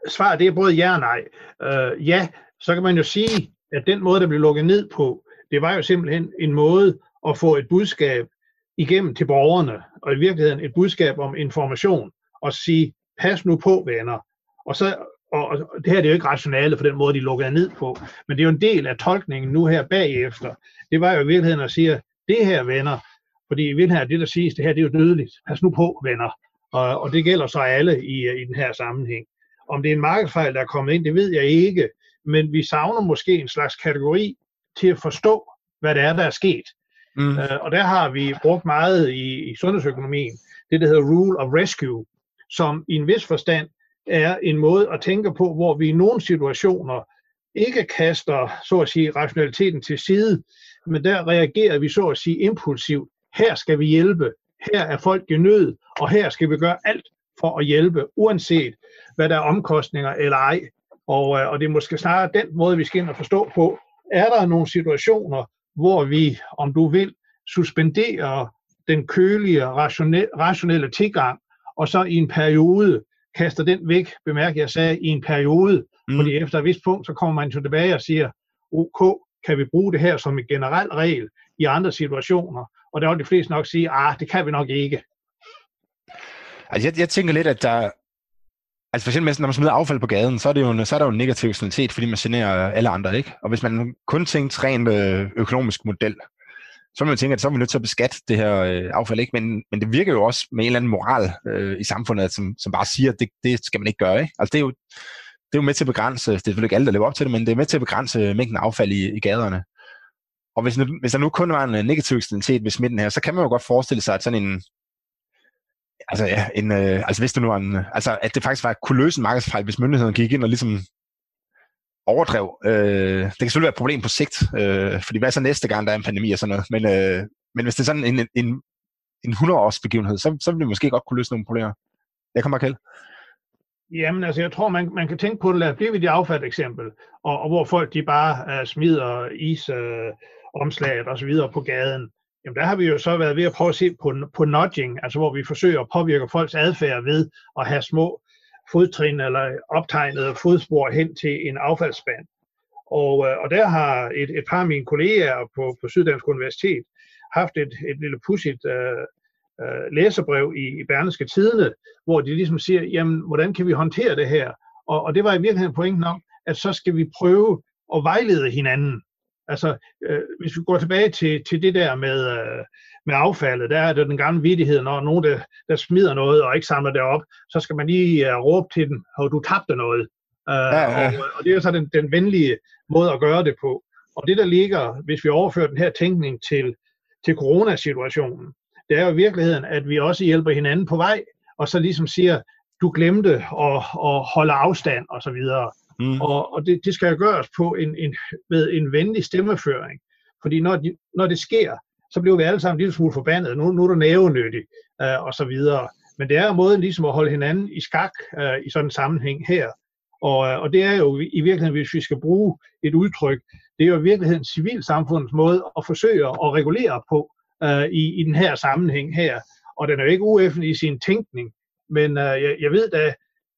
svaret det er både ja og nej. Øh, ja, så kan man jo sige, at den måde, der blev lukket ned på, det var jo simpelthen en måde at få et budskab igennem til borgerne, og i virkeligheden et budskab om information, og sige, pas nu på, venner. Og, så, og, og det her det er jo ikke rationale for den måde, de lukkede ned på, men det er jo en del af tolkningen nu her bagefter. Det var jo i virkeligheden at sige, det her, venner, fordi i virkeligheden det, der siges, det her det er jo dødeligt. Pas nu på, venner. Og, og det gælder så alle i, i den her sammenhæng. Om det er en markedsfejl, der er kommet ind, det ved jeg ikke. Men vi savner måske en slags kategori til at forstå, hvad det er, der er sket. Mm. Øh, og der har vi brugt meget i, i sundhedsøkonomien, det der hedder rule of rescue, som i en vis forstand er en måde at tænke på, hvor vi i nogle situationer ikke kaster, så at sige, rationaliteten til side, men der reagerer vi, så at sige, impulsivt. Her skal vi hjælpe, her er folk i nød, og her skal vi gøre alt for at hjælpe, uanset hvad der er omkostninger eller ej. Og, og det er måske snarere den måde, vi skal ind og forstå på. Er der nogle situationer, hvor vi, om du vil, suspenderer den kølige, rationelle, rationelle tilgang, og så i en periode kaster den væk, bemærk jeg sagde, i en periode, mm. fordi efter et vist punkt, så kommer man jo tilbage og siger, ok, kan vi bruge det her som en generel regel i andre situationer? Og der vil de fleste nok sige, ah, det kan vi nok ikke. Altså, jeg, jeg tænker lidt, at der... Altså for eksempel, når man smider affald på gaden, så er, det jo, så er der jo en negativ eksternalitet, fordi man generer alle andre, ikke? Og hvis man kun tænker rent økonomisk model, så vil man tænke, at så er vi nødt til at beskatte det her affald, ikke? Men, men det virker jo også med en eller anden moral øh, i samfundet, som, som bare siger, at det, det skal man ikke gøre, ikke? Altså det er, jo, det er jo med til at begrænse, det er selvfølgelig ikke alle, der lever op til det, men det er med til at begrænse mængden af affald i, i gaderne. Og hvis, hvis der nu kun var en negativ eksternalitet ved smitten her, så kan man jo godt forestille sig, at sådan en... Altså ja, en, øh, altså hvis det nu var en, altså at det faktisk var kunne løse en markedsfejl, hvis myndigheden gik ind og ligesom overdrev. Øh, det kan selvfølgelig være et problem på sigt, øh, fordi hvad så næste gang, der er en pandemi og sådan noget, men, øh, men hvis det er sådan en, en, en hundrede års begivenhed, så, så ville det måske godt kunne løse nogle problemer. Jeg kommer bare kæld. Jamen altså, jeg tror, man, man kan tænke på det, lad os blive ved det affald eksempel, og, og hvor folk de bare uh, smider is uh, omslaget osv. på gaden, jamen der har vi jo så været ved at prøve at se på, på nudging, altså hvor vi forsøger at påvirke folks adfærd ved at have små fodtrin eller optegnede fodspor hen til en affaldsspand. Og, og der har et, et par af mine kolleger på, på Syddansk Universitet haft et, et lille pudsigt øh, øh, læserbrev i, i Berlingske Tidende, hvor de ligesom siger, jamen hvordan kan vi håndtere det her? Og, og det var i virkeligheden pointen om, at så skal vi prøve at vejlede hinanden. Altså, øh, hvis vi går tilbage til, til det der med, øh, med affaldet, der er det den gamle vittighed, når nogen der, der smider noget og ikke samler det op, så skal man lige øh, råbe til dem, og du tabte noget. Øh, ja, ja. Og, og det er så den, den venlige måde at gøre det på. Og det der ligger, hvis vi overfører den her tænkning til, til coronasituationen, det er jo i virkeligheden, at vi også hjælper hinanden på vej, og så ligesom siger, du glemte at, at holde afstand og så videre. Mm. Og, og det, det skal gøres på en, en, med en venlig stemmeføring. Fordi når, de, når det sker, så bliver vi alle sammen en lille smule forbandet. Nu, nu er du nævenyttig, øh, og så videre. Men det er måden ligesom at holde hinanden i skak øh, i sådan en sammenhæng her. Og, øh, og det er jo i virkeligheden, hvis vi skal bruge et udtryk, det er jo i virkeligheden civilsamfundets måde at forsøge at regulere på øh, i, i den her sammenhæng her. Og den er jo ikke ueffen i sin tænkning. Men øh, jeg, jeg ved da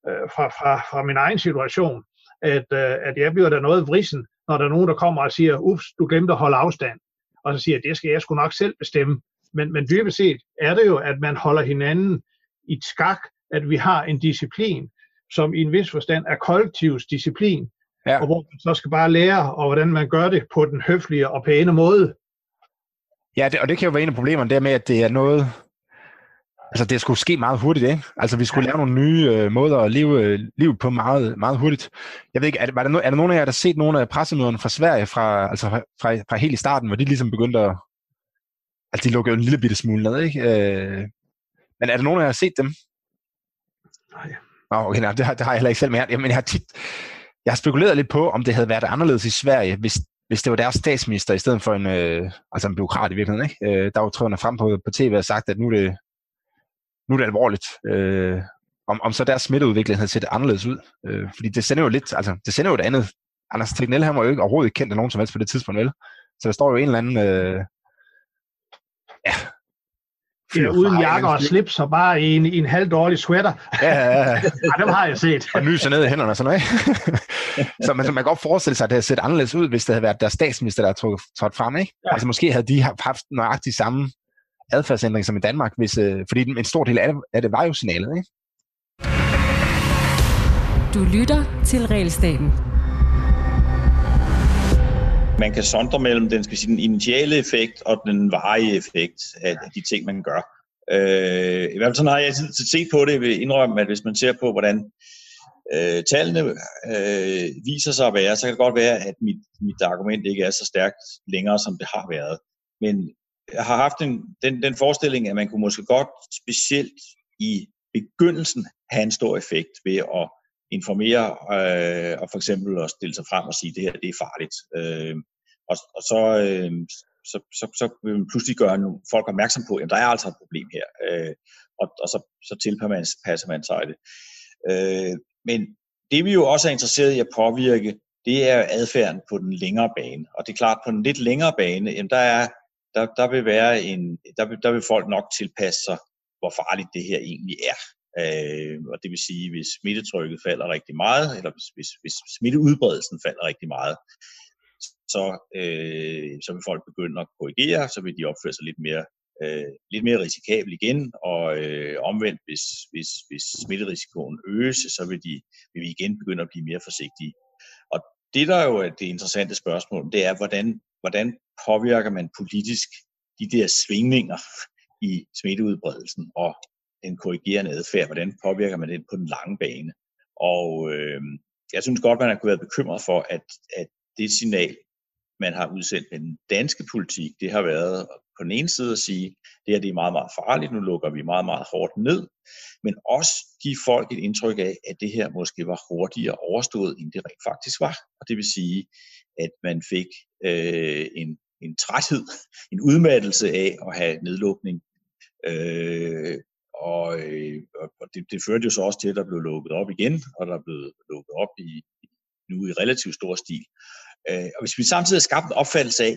øh, fra, fra, fra min egen situation, At, øh, at jeg bliver der noget vrissen, når der er nogen, der kommer og siger, ups, du glemte at holde afstand. Og så siger jeg, det skal jeg sgu nok selv bestemme. Men, men dybest set er det jo, at man holder hinanden i skak, at vi har en disciplin, som i en vis forstand er kollektivs disciplin, ja. Og hvor man så skal bare lære, og hvordan man gør det på den høflige og pæne måde. Ja, det, og det kan jo være en af problemerne, der med, at det er noget... Altså, det skulle ske meget hurtigt, ikke? Altså, vi skulle lave nogle nye øh, måder at leve, øh, leve på meget, meget hurtigt. Jeg ved ikke, er, var der no, er der nogen af jer, der har set nogle af pressemøderne fra Sverige, fra, altså fra, fra helt i starten, hvor de ligesom begyndte at... Altså, de lukkede en lille bitte smule ned, ikke? Øh, men er der nogen af jer, der har set dem? Nej. Oh, okay, nej, det har, det har jeg heller ikke selv med. Jamen, jeg har tit... Jeg har spekuleret lidt på, om det havde været anderledes i Sverige, hvis, hvis det var deres statsminister, i stedet for en, øh, altså en bureaukrat i virkeligheden, ikke? Øh, der var trådende frem på, på tv og sagt, at nu det... Nu er det alvorligt, øh, om, om så deres smitteudvikling havde set anderledes ud. Øh, fordi det sender jo lidt, altså det sender jo et andet. Anders Tegnell, han var jo ikke overhovedet ikke kendt af nogen som helst på det tidspunkt, vel? Så der står jo en eller anden, øh, ja. Fyr, uden jakker og slips og bare i en, i en halv dårlig sweater. Ja, ja, ja. Ja, dem har jeg set. Og nyser ned i hænderne og sådan noget. så, man, så man kan godt forestille sig, at det havde set anderledes ud, hvis det havde været deres statsminister, der havde trådt frem, ikke? Ja. Altså måske havde de haft nøjagtigt samme adfærdsændring som i Danmark, hvis, øh, fordi en stor del af det, af det var jo signalet, ikke? Du lytter til Realstaten. Man kan sondre mellem den, skal sige, den initiale effekt og den varige effekt af de ting, man gør. Øh, I hvert fald sådan har jeg set på det, vil indrømme, at hvis man ser på, hvordan øh, tallene øh, viser sig at være, så kan det godt være, at mit, mit argument ikke er så stærkt længere, som det har været. Men jeg har haft en, den, den forestilling, at man kunne måske godt specielt i begyndelsen have en stor effekt ved at informere øh, og for eksempel at stille sig frem og sige, at det her det er farligt. Øh, og og så, øh, så, så, så vil man pludselig gøre nogle folk opmærksom på, at der er altså et problem her. Øh, og og så, så tilpasser man sig det. Øh, men det vi jo også er interesseret i at påvirke, det er adfærden på den længere bane. Og det er klart, på den lidt længere bane, jamen, der er Der, der, vil være en, der, vil, der vil folk nok tilpasse sig, hvor farligt det her egentlig er. Øh, og det vil sige, hvis smittetrykket falder rigtig meget, eller hvis, hvis, hvis smitteudbredelsen falder rigtig meget, så, øh, så vil folk begynde at korrigere, så vil de opføre sig lidt mere, øh, lidt mere risikabelt igen, og øh, omvendt, hvis, hvis, hvis smitterisikoen øges, så vil, de, vil vi igen begynde at blive mere forsigtige. Og det, der jo er det interessante spørgsmål, det er, hvordan Hvordan påvirker man politisk de der svingninger i smitteudbredelsen og den korrigerende adfærd? Hvordan påvirker man den på den lange bane? Og øh, jeg synes godt, man har kunne være bekymret for, at, at det signal, man har udsendt med den danske politik, det har været på den ene side at sige, det her det er meget, meget farligt, nu lukker vi meget, meget hårdt ned, men også give folk et indtryk af, at det her måske var hurtigere overstået, end det rent faktisk var. Og det vil sige, at man fik øh, en, en træthed, en udmattelse af at have nedlukning. Øh, og og det, det førte jo så også til, at der blev lukket op igen, og der blev lukket op i, nu i relativt stor stil. Øh, og hvis vi samtidig har skabt en opfattelse af,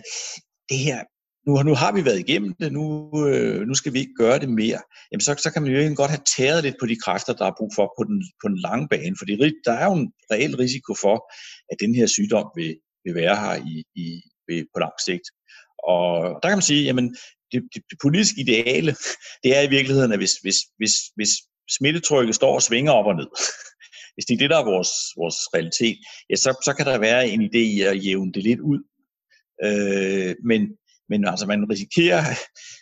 det her, nu, nu har vi været igennem det, nu, øh, nu skal vi ikke gøre det mere. Jamen så, så kan man jo godt have tæret lidt på de kræfter, der er brug for på den, på den lange bane, for der er jo en reel risiko for, at den her sygdom vil, vil være her i, i, på lang sigt. Og der kan man sige, jamen det, det, det politiske ideale, det er i virkeligheden, at hvis, hvis, hvis, hvis smittetrykket står og svinger op og ned, hvis det er det, der er vores, vores realitet, ja, så, så kan der være en idé i at jævne det lidt ud. Øh, men, men altså, man risikerer,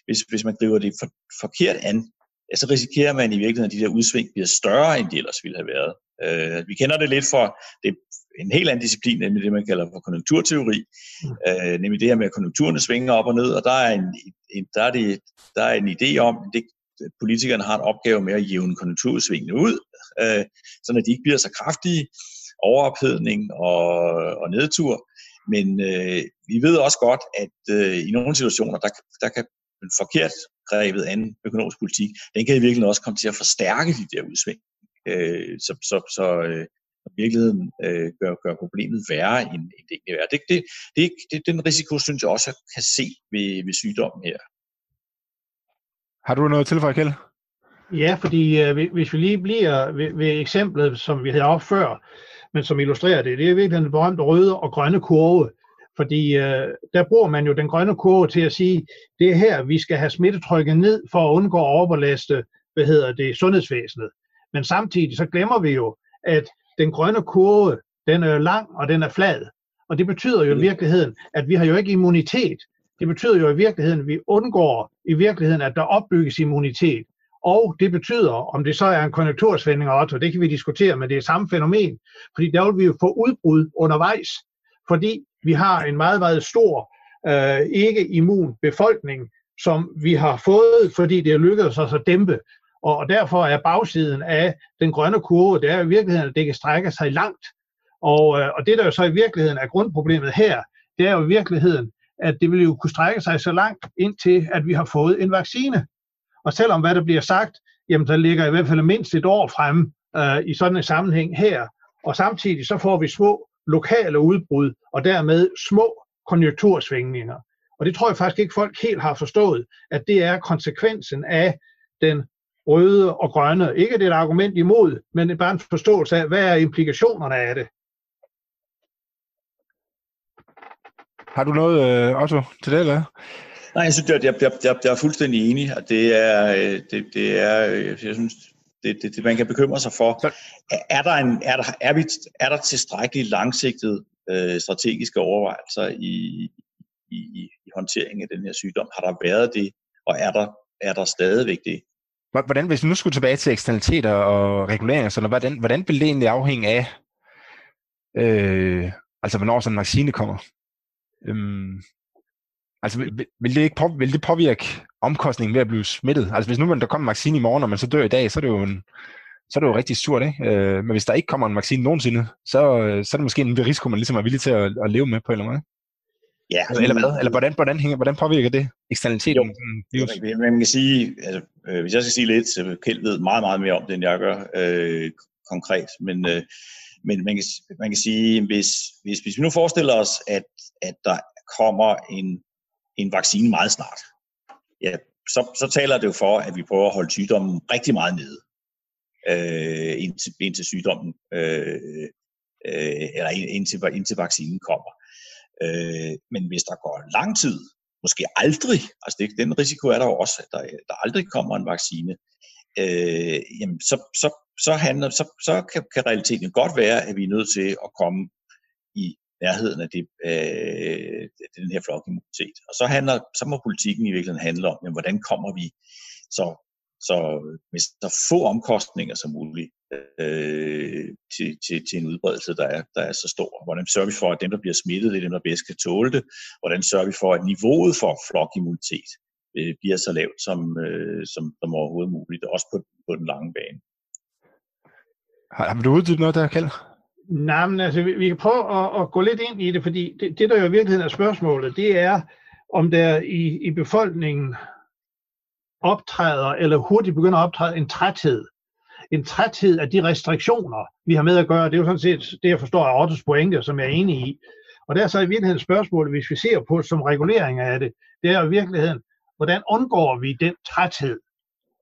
hvis, hvis man driver det for, forkert an, ja, så risikerer man i virkeligheden, at de der udsving bliver større, end de ellers ville have været. Øh, vi kender det lidt fra det, en helt anden disciplin, nemlig det, man kalder for konjunkturteori, mm. øh, nemlig det her med, at konjunkturerne svinger op og ned, og der er en, en, der er det, der er en idé om, det politikerne har en opgave med at jævne konjunkturudsvingene ud, øh, sådan at de ikke bliver så kraftige, overophedning og, og nedtur. Men øh, vi ved også godt, at øh, i nogle situationer, der, der kan en forkert grebet anden økonomisk politik, den kan i virkeligheden også komme til at forstærke de der udsving. Øh, så så, så øh, i virkeligheden øh, gør, gør problemet værre, end det egentlig er. Det, det, det, det, den risiko, synes jeg også, at jeg kan se ved, ved sygdommen her. Har du noget tilføje, Kjeld? Ja, fordi øh, hvis vi lige bliver ved, ved eksemplet, som vi havde op før, men som illustrerer det, det er virkelig den berømte røde og grønne kurve. Fordi øh, der bruger man jo den grønne kurve til at sige, det er her, vi skal have smittetrykket ned for at undgå at overbelaste, hvad hedder det, sundhedsvæsenet. Men samtidig så glemmer vi jo, at den grønne kurve, den er lang og den er flad. Og det betyder jo i virkeligheden, at vi har jo ikke immunitet. Det betyder jo i virkeligheden, at vi undgår i virkeligheden, at der opbygges immunitet. Og det betyder, om det så er en konjunktursvending, Otto, det kan vi diskutere, men det er samme fænomen. Fordi der vil vi jo få udbrud undervejs, fordi vi har en meget, meget stor øh, ikke-immun befolkning, som vi har fået, fordi det er lykkedes os at dæmpe. Og, og derfor er bagsiden af den grønne kurve, det er i virkeligheden, at det kan strække sig langt. Og, øh, og det, der jo så i virkeligheden er grundproblemet her, det er jo i virkeligheden, at det vil jo kunne strække sig så langt, indtil at vi har fået en vaccine. Og selvom hvad der bliver sagt, jamen der ligger i hvert fald mindst et år fremme øh, i sådan en sammenhæng her. Og samtidig så får vi små lokale udbrud, og dermed små konjunktursvingninger. Og det tror jeg faktisk ikke, folk helt har forstået, at det er konsekvensen af den røde og grønne. Ikke det er et argument imod, men bare en forståelse af, hvad er implikationerne af det. Har du noget, Otto, til det, eller? Nej, jeg synes, jeg, jeg, jeg, jeg er fuldstændig enig, og det er, det, det er jeg synes, det, det, det, man kan bekymre sig for. Er der, en, er der, er vi, er der tilstrækkeligt langsigtede øh, strategiske overvejelser i, i, i, i håndteringen af den her sygdom? Har der været det, og er der, er der stadigvæk det? Hvordan, hvis vi nu skulle tilbage til eksternaliteter og reguleringer, så hvordan, hvordan vil det egentlig afhænge af, øh, altså hvornår sådan en vaccine kommer? Øhm, altså vil, vil, det ikke på, vil det påvirke omkostningen ved at blive smittet? Altså hvis nu man, der kommer en vaccine i morgen, og man så dør i dag, så er det jo, en, så er det jo rigtig surt, ikke? Øh, men hvis der ikke kommer en vaccine nogensinde, så, så er det måske en risiko, man ligesom er villig til at, at leve med på en eller anden måde. Ja, altså, eller hvad? Eller hvordan, hvordan, hænger, hvordan påvirker det eksternaliteten? Jo, man kan sige, altså, øh, hvis jeg skal sige lidt, så Kjeld ved meget, meget mere om det, end jeg gør øh, konkret, men... Øh, Men man kan, man kan sige, hvis, hvis, hvis vi nu forestiller os, at, at der kommer en, en vaccine meget snart, ja, så, så taler det jo for, at vi prøver at holde sygdommen rigtig meget nede, øh, indtil, indtil sygdommen, øh, øh, eller indtil, indtil vaccinen kommer. Øh, men hvis der går lang tid, måske aldrig, altså det, den risiko er der jo også, at der, der aldrig kommer en vaccine, øh, jamen så, så, så, handler, så, så kan, kan realiteten godt være, at vi er nødt til at komme i nærheden af det, øh, den her flokimmunitet. Og så, handler, så må politikken i virkeligheden handle om, jamen, hvordan kommer vi så, så med så få omkostninger som muligt øh, til, til, til en udbredelse, der er, der er så stor. Hvordan sørger vi for, at dem, der bliver smittet, det er dem, der bedst kan tåle det? Hvordan sørger vi for, at niveauet for flokimmunitet øh, bliver så lavt som, øh, som, som overhovedet muligt, også på, på den lange bane? Har du uddybt noget der, Kjeld? Nej, men altså, vi, vi kan prøve at, at gå lidt ind i det, fordi det, det der jo i virkeligheden er spørgsmålet, det er, om der i, i befolkningen optræder, eller hurtigt begynder at optræde en træthed. En træthed af de restriktioner, vi har med at gøre. Det er jo sådan set det, jeg forstår af Ottos pointe, som jeg er enig i. Og der er så i virkeligheden spørgsmålet, hvis vi ser på som regulering af det, det er i virkeligheden, hvordan undgår vi den træthed?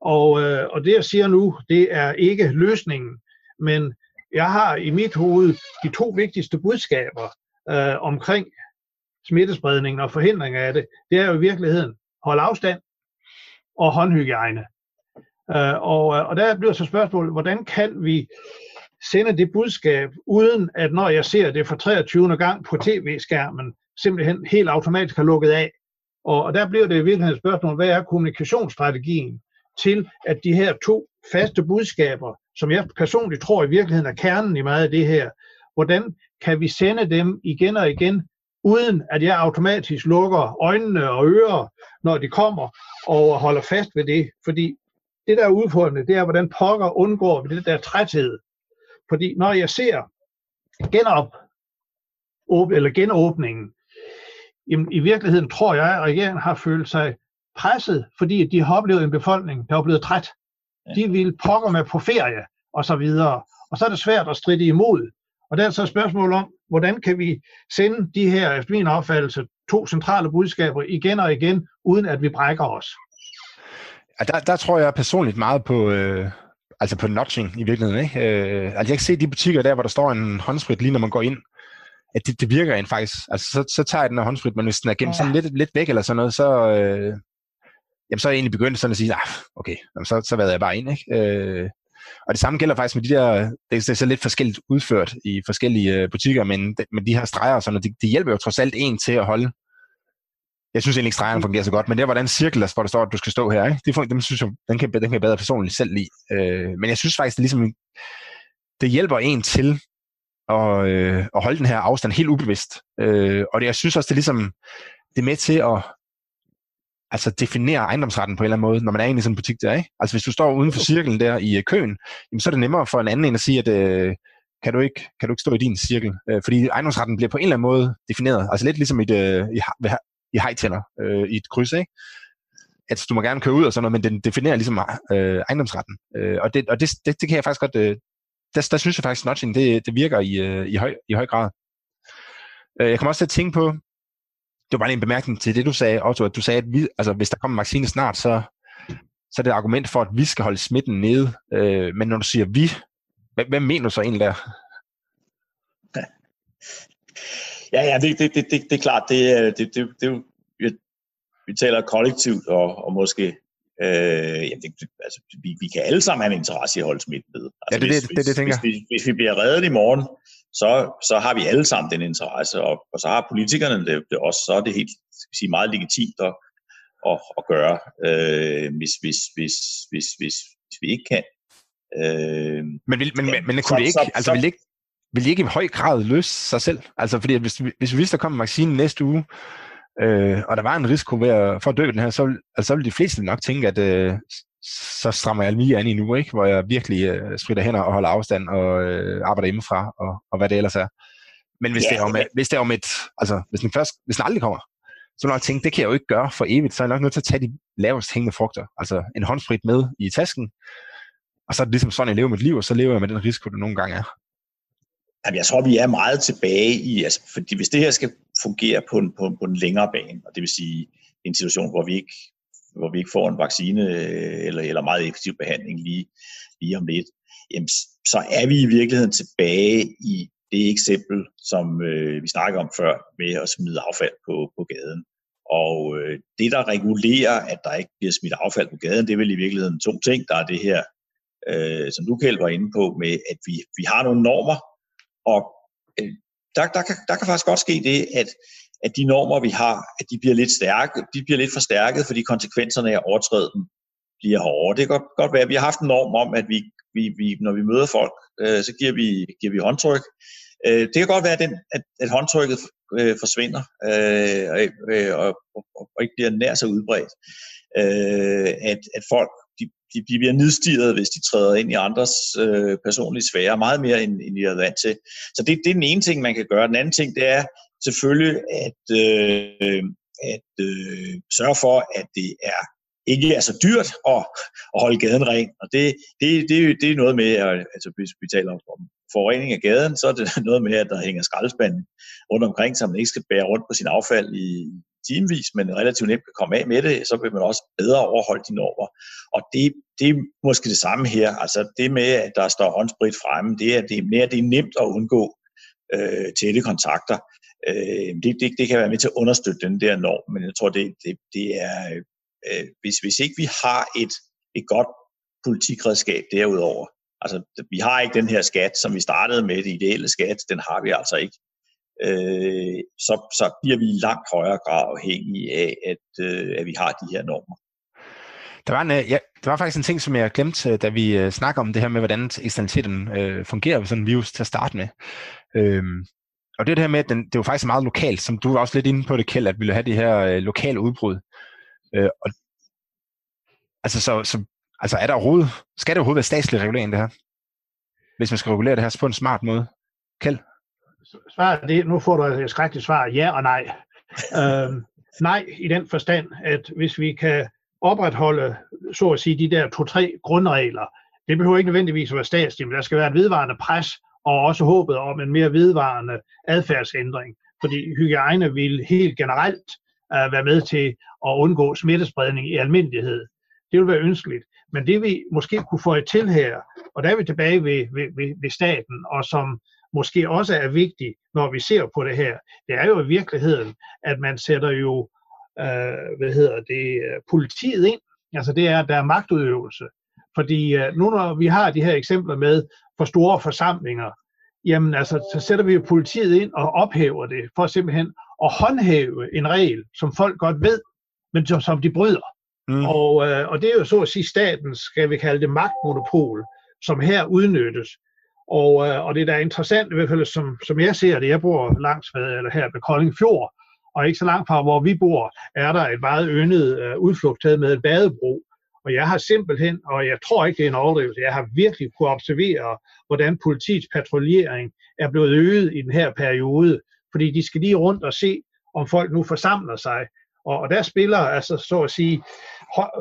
Og, øh, og det jeg siger nu, det er ikke løsningen, men jeg har i mit hoved de to vigtigste budskaber øh, omkring smittespredningen og forhindring af det. Det er jo i virkeligheden hold afstand og håndhygiejne. Øh, og, og der bliver så spørgsmålet, hvordan kan vi sende det budskab, uden at når jeg ser det for treogtyvende gang på tv-skærmen, simpelthen helt automatisk har lukket af. Og, og der bliver det i virkeligheden et spørgsmål, hvad er kommunikationsstrategien til, at de her to faste budskaber, som jeg personligt tror i virkeligheden er kernen i meget af det her, hvordan kan vi sende dem igen og igen, uden at jeg automatisk lukker øjnene og ører, når de kommer, og holder fast ved det. Fordi det, der er udfordrende, det er, hvordan pokker undgår vi det der træthed. Fordi når jeg ser genop, åb, eller genåbningen, jamen, i virkeligheden tror jeg, at regeringen har følt sig presset, fordi de har oplevet en befolkning, der er blevet træt. De vil pokker med på ferie, og så videre. Og så er det svært at stride imod. Og der er så et spørgsmål om, hvordan kan vi sende de her, efter min opfattelse, to centrale budskaber igen og igen, uden at vi brækker os? Ja, der, der tror jeg personligt meget på... Øh... Altså på notching i virkeligheden, ikke? Øh, altså jeg kan se de butikker der, hvor der står en håndsprit lige når man går ind, at det, det virker en faktisk. Altså så, så tager jeg den her håndsprit, men hvis den er gemt sådan lidt, lidt væk eller sådan noget, så, øh, jamen, så er jeg egentlig begyndt sådan at sige, ah, okay, jamen, så, så vader jeg bare ind, ikke? Øh, og det samme gælder faktisk med de der, det er så lidt forskelligt udført i forskellige butikker, men, men de her streger og sådan noget, det de hjælper jo trods alt en til at holde. Jeg synes egentlig ikke, stregerne fungerer så godt, men det er, hvordan cirkler, hvor der står, at du skal stå her, ikke? Det fungerer, dem synes jeg, den kan, den kan jeg bedre personligt selv lide. Øh, men jeg synes faktisk, det, ligesom, det hjælper en til at, øh, at holde den her afstand helt ubevidst. Øh, og det, jeg synes også, det er, ligesom, det er med til at altså, definere ejendomsretten på en eller anden måde, når man er inde i sådan en butik der, ikke? Altså hvis du står uden for cirklen der i øh, køen, jamen, så er det nemmere for en anden end at sige, at... Øh, Kan du, ikke, kan du ikke stå i din cirkel? Øh, fordi ejendomsretten bliver på en eller anden måde defineret. Altså lidt ligesom et, øh, i, i hejtæller øh, i et kryds, ikke? Altså du må gerne køre ud og sådan noget, men den definerer ligesom øh, ejendomsretten. Øh, og det, og det, det, det kan jeg faktisk godt... Øh, der, der synes jeg faktisk, at notching det, det virker i, øh, i, høj, i høj grad. Øh, jeg kommer også til at tænke på... Det var bare en bemærkning til det, du sagde, Otto, at du sagde, at vi, altså, hvis der kommer en vaccine snart, så, så er det et argument for, at vi skal holde smitten nede. Øh, men når du siger vi... Hvad mener du så egentlig der? Ja, ja, det, det, det, det, det er klart. Det, det, det, det, vi, vi taler kollektivt, og, og måske... Øh, ja, det, altså, vi, vi kan alle sammen have en interesse i at holde smitten nede. Altså, ja, det er det, det, det, tænker hvis, hvis, hvis vi bliver reddet i morgen, så, så har vi alle sammen den interesse, og, og så har politikerne det, det også. Så er det helt skal sige, meget legitimt at, at, at gøre, øh, hvis, hvis, hvis, hvis, hvis, hvis vi ikke kan. Øh, men vil, men, men, men kunne det ikke, så, så, altså vil ikke, vil ikke i høj grad løse sig selv? Altså fordi hvis, hvis vi vidste, der kom en vaccine næste uge, øh, og der var en risiko ved at, for at dø den her, så, altså, så ville de fleste nok tænke, at øh, så strammer jeg lige an i nu, ikke? Hvor jeg virkelig øh, spritter hænder og holder afstand og øh, arbejder hjemmefra og, og hvad det ellers er. Men hvis, yeah, det er om, okay. hvis det er om et, altså hvis den, først, hvis den aldrig kommer, så vil jeg tænke, det kan jeg jo ikke gøre for evigt, så er jeg nok nødt til at tage de lavest hængende frugter, altså en håndsprit med i tasken. Og så er det ligesom sådan, jeg lever mit liv, og så lever jeg med den risiko, der nogle gange er. Jamen, jeg tror, vi er meget tilbage i, altså, fordi hvis det her skal fungere på en, på, en, på en længere bane, og det vil sige en situation, hvor vi ikke, hvor vi ikke får en vaccine eller, eller meget effektiv behandling lige, lige om lidt, jamen, så er vi i virkeligheden tilbage i det eksempel, som øh, vi snakkede om før, med at smide affald på, på gaden. Og øh, det, der regulerer, at der ikke bliver smidt affald på gaden, det er vel i virkeligheden to ting. Der er det her, Øh, som du, Kjeld, var inde på, med at vi, vi har nogle normer, og øh, der, der, kan, der kan faktisk godt ske det, at, at de normer, vi har, at de bliver lidt stærke, de bliver lidt forstærket, fordi konsekvenserne af at overtræde dem bliver hårdere. Det kan godt, godt være, at vi har haft en norm om, at vi, vi, vi, når vi møder folk, øh, så giver vi, giver vi håndtryk. Øh, det kan godt være, at, den, at, at håndtrykket øh, forsvinder, øh, øh, og, og, og ikke bliver nær så udbredt. Øh, at, at folk De, de bliver nedstiget, hvis de træder ind i andres øh, personlige sfære, meget mere end, end de er vant til. Så det, det er den ene ting, man kan gøre. Den anden ting, det er selvfølgelig at, øh, at øh, sørge for, at det er ikke er så dyrt at, at holde gaden ren. Og det, det, det, det er noget med, at, altså, hvis vi taler om forurening af gaden, så er det noget med, at der hænger skraldespanden rundt omkring, så man ikke skal bære rundt på sin affald i timevis, men relativt nemt kan komme af med det, så vil man også bedre overholde de normer. Og det, det er måske det samme her. Altså det med, at der står håndsprit fremme, det er, det er, mere, det er nemt at undgå øh, tætte kontakter. Øh, det, det, det kan være med til at understøtte den der norm, men jeg tror, det, det, det er... Øh, hvis, hvis ikke vi har et, et godt politikredskab derudover, altså vi har ikke den her skat, som vi startede med, det ideelle skat, den har vi altså ikke. Øh, så, så bliver vi i langt højere grad afhængige af, at, øh, at vi har de her normer. Der var, en, ja, der var faktisk en ting, som jeg glemte, da vi snakker om det her med, hvordan eksternaliteten øh, fungerer ved sådan en virus til at starte med. Øhm, og det er det her med, at den, det er jo faktisk meget lokalt, som du var også lidt inde på det, Kjeld, at vi ville have det her øh, lokale udbrud. Øh, og, altså, så, så, altså er der overhovedet, skal det overhovedet være statslig regulering det her? Hvis man skal regulere det her på en smart måde? Kjeld? Svaret det, nu får du et skrækkeligt svar, ja og nej. Øhm, nej i den forstand, at hvis vi kan opretholde, så at sige, de der to-tre grundregler, det behøver ikke nødvendigvis at være statsligt, men der skal være et vedvarende pres, og også håbet om en mere vedvarende adfærdsændring, fordi hygiejne vil helt generelt øh, være med til at undgå smittespredning i almindelighed. Det vil være ønskeligt, men det vi måske kunne få et til her, og der er vi tilbage ved, ved, ved, ved staten, og som måske også er vigtigt, når vi ser på det her, det er jo i virkeligheden, at man sætter jo, øh, hvad hedder det, politiet ind. Altså det er, at der er magtudøvelse. Fordi øh, nu når vi har de her eksempler med for store forsamlinger, jamen altså, så sætter vi jo politiet ind og ophæver det, for simpelthen at håndhæve en regel, som folk godt ved, men som, som de bryder. Mm. Og, øh, og det er jo så at sige statens, skal vi kalde det, magtmonopol, som her udnyttes. Og, øh, og det, der er interessant, i hvert fald som, som jeg ser det, jeg bor langs med, eller her ved Koldingfjord, og ikke så langt fra, hvor vi bor, er der et meget yndet øh, udflugthed med et badebro. Og jeg har simpelthen, og jeg tror ikke, det er en overdrivelse, jeg har virkelig kunne observere, hvordan politiets patruljering er blevet øget i den her periode. Fordi de skal lige rundt og se, om folk nu forsamler sig. Og, og der spiller altså, så at sige,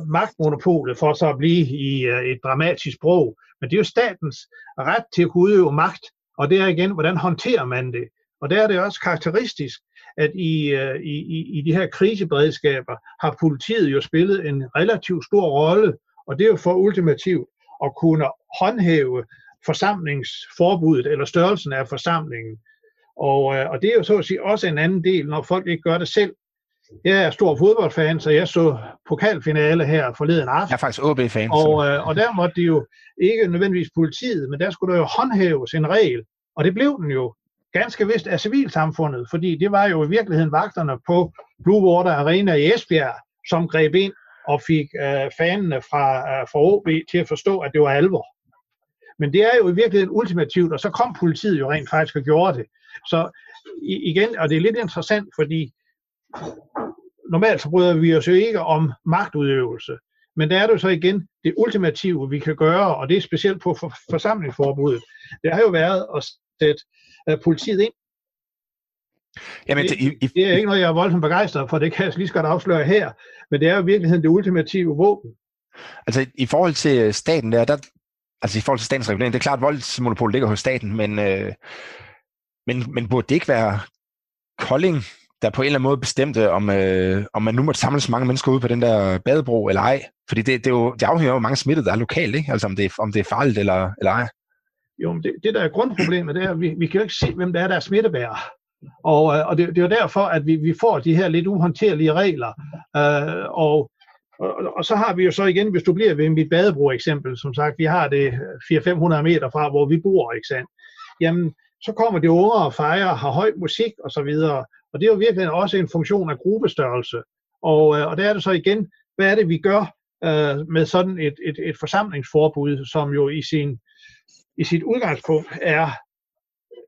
magtmonopolet for så at blive i øh, et dramatisk sprog. Men det er jo statens ret til at kunne udøve magt, og det er igen, hvordan håndterer man det? Og der er det også karakteristisk, at i, i, i de her kriseberedskaber har politiet jo spillet en relativt stor rolle, og det er jo for ultimativt at kunne håndhæve forsamlingsforbuddet eller størrelsen af forsamlingen. Og, og det er jo så at sige også en anden del, når folk ikke gør det selv. Jeg er stor fodboldfan, så jeg så pokalfinale her forleden aften. Jeg er faktisk O B-fan. Og, øh, og der måtte de jo ikke nødvendigvis politiet, men der skulle der jo håndhæves en regel. Og det blev den jo ganske vist af civilsamfundet, fordi det var jo i virkeligheden vagterne på Blue Water Arena i Esbjerg, som greb ind og fik øh, fanene fra, øh, fra O B til at forstå, at det var alvor. Men det er jo i virkeligheden ultimativt, og så kom politiet jo rent faktisk og gjorde det. Så igen, og det er lidt interessant, fordi normalt så bryder vi os jo ikke om magtudøvelse, men der er det jo så igen det ultimative, vi kan gøre, og det er specielt på forsamlingsforbuddet. Det har jo været at sætte uh, politiet ind. Jamen, det, det, i, det er ikke noget, jeg er voldsomt begejstret for, det kan jeg lige så godt afsløre her, men det er jo i virkeligheden det ultimative våben. Altså i forhold til staten, der, der altså i forhold til statens regulering, det er klart, at voldsmonopolet ligger hos staten, men, øh, men, men burde det ikke være Kolding, der på en eller anden måde bestemte, om, øh, om man nu måtte samle så mange mennesker ud på den der badebro eller ej? Fordi det, det, er jo, det afhænger jo, hvor mange smittede der er lokalt, ikke? Altså om det, om det er farligt eller, eller ej. Jo, men det, det der er grundproblemet, det er, at vi, vi kan jo ikke se, hvem der er, der er smittebærer. Og, øh, og det, det er jo derfor, at vi, vi får de her lidt uhåndterlige regler. Øh, og, og, og så har vi jo så igen, hvis du bliver ved mit badebro eksempel, som sagt, vi har det fire til fem hundrede meter fra, hvor vi bor, ikke sandt? Jamen, så kommer de unge og fejrer, har høj musik og så videre. Og det er jo virkelig også en funktion af gruppestørrelse. Og, øh, og der er det så igen, hvad er det, vi gør øh, med sådan et, et, et forsamlingsforbud, som jo i, sin, i sit udgangspunkt er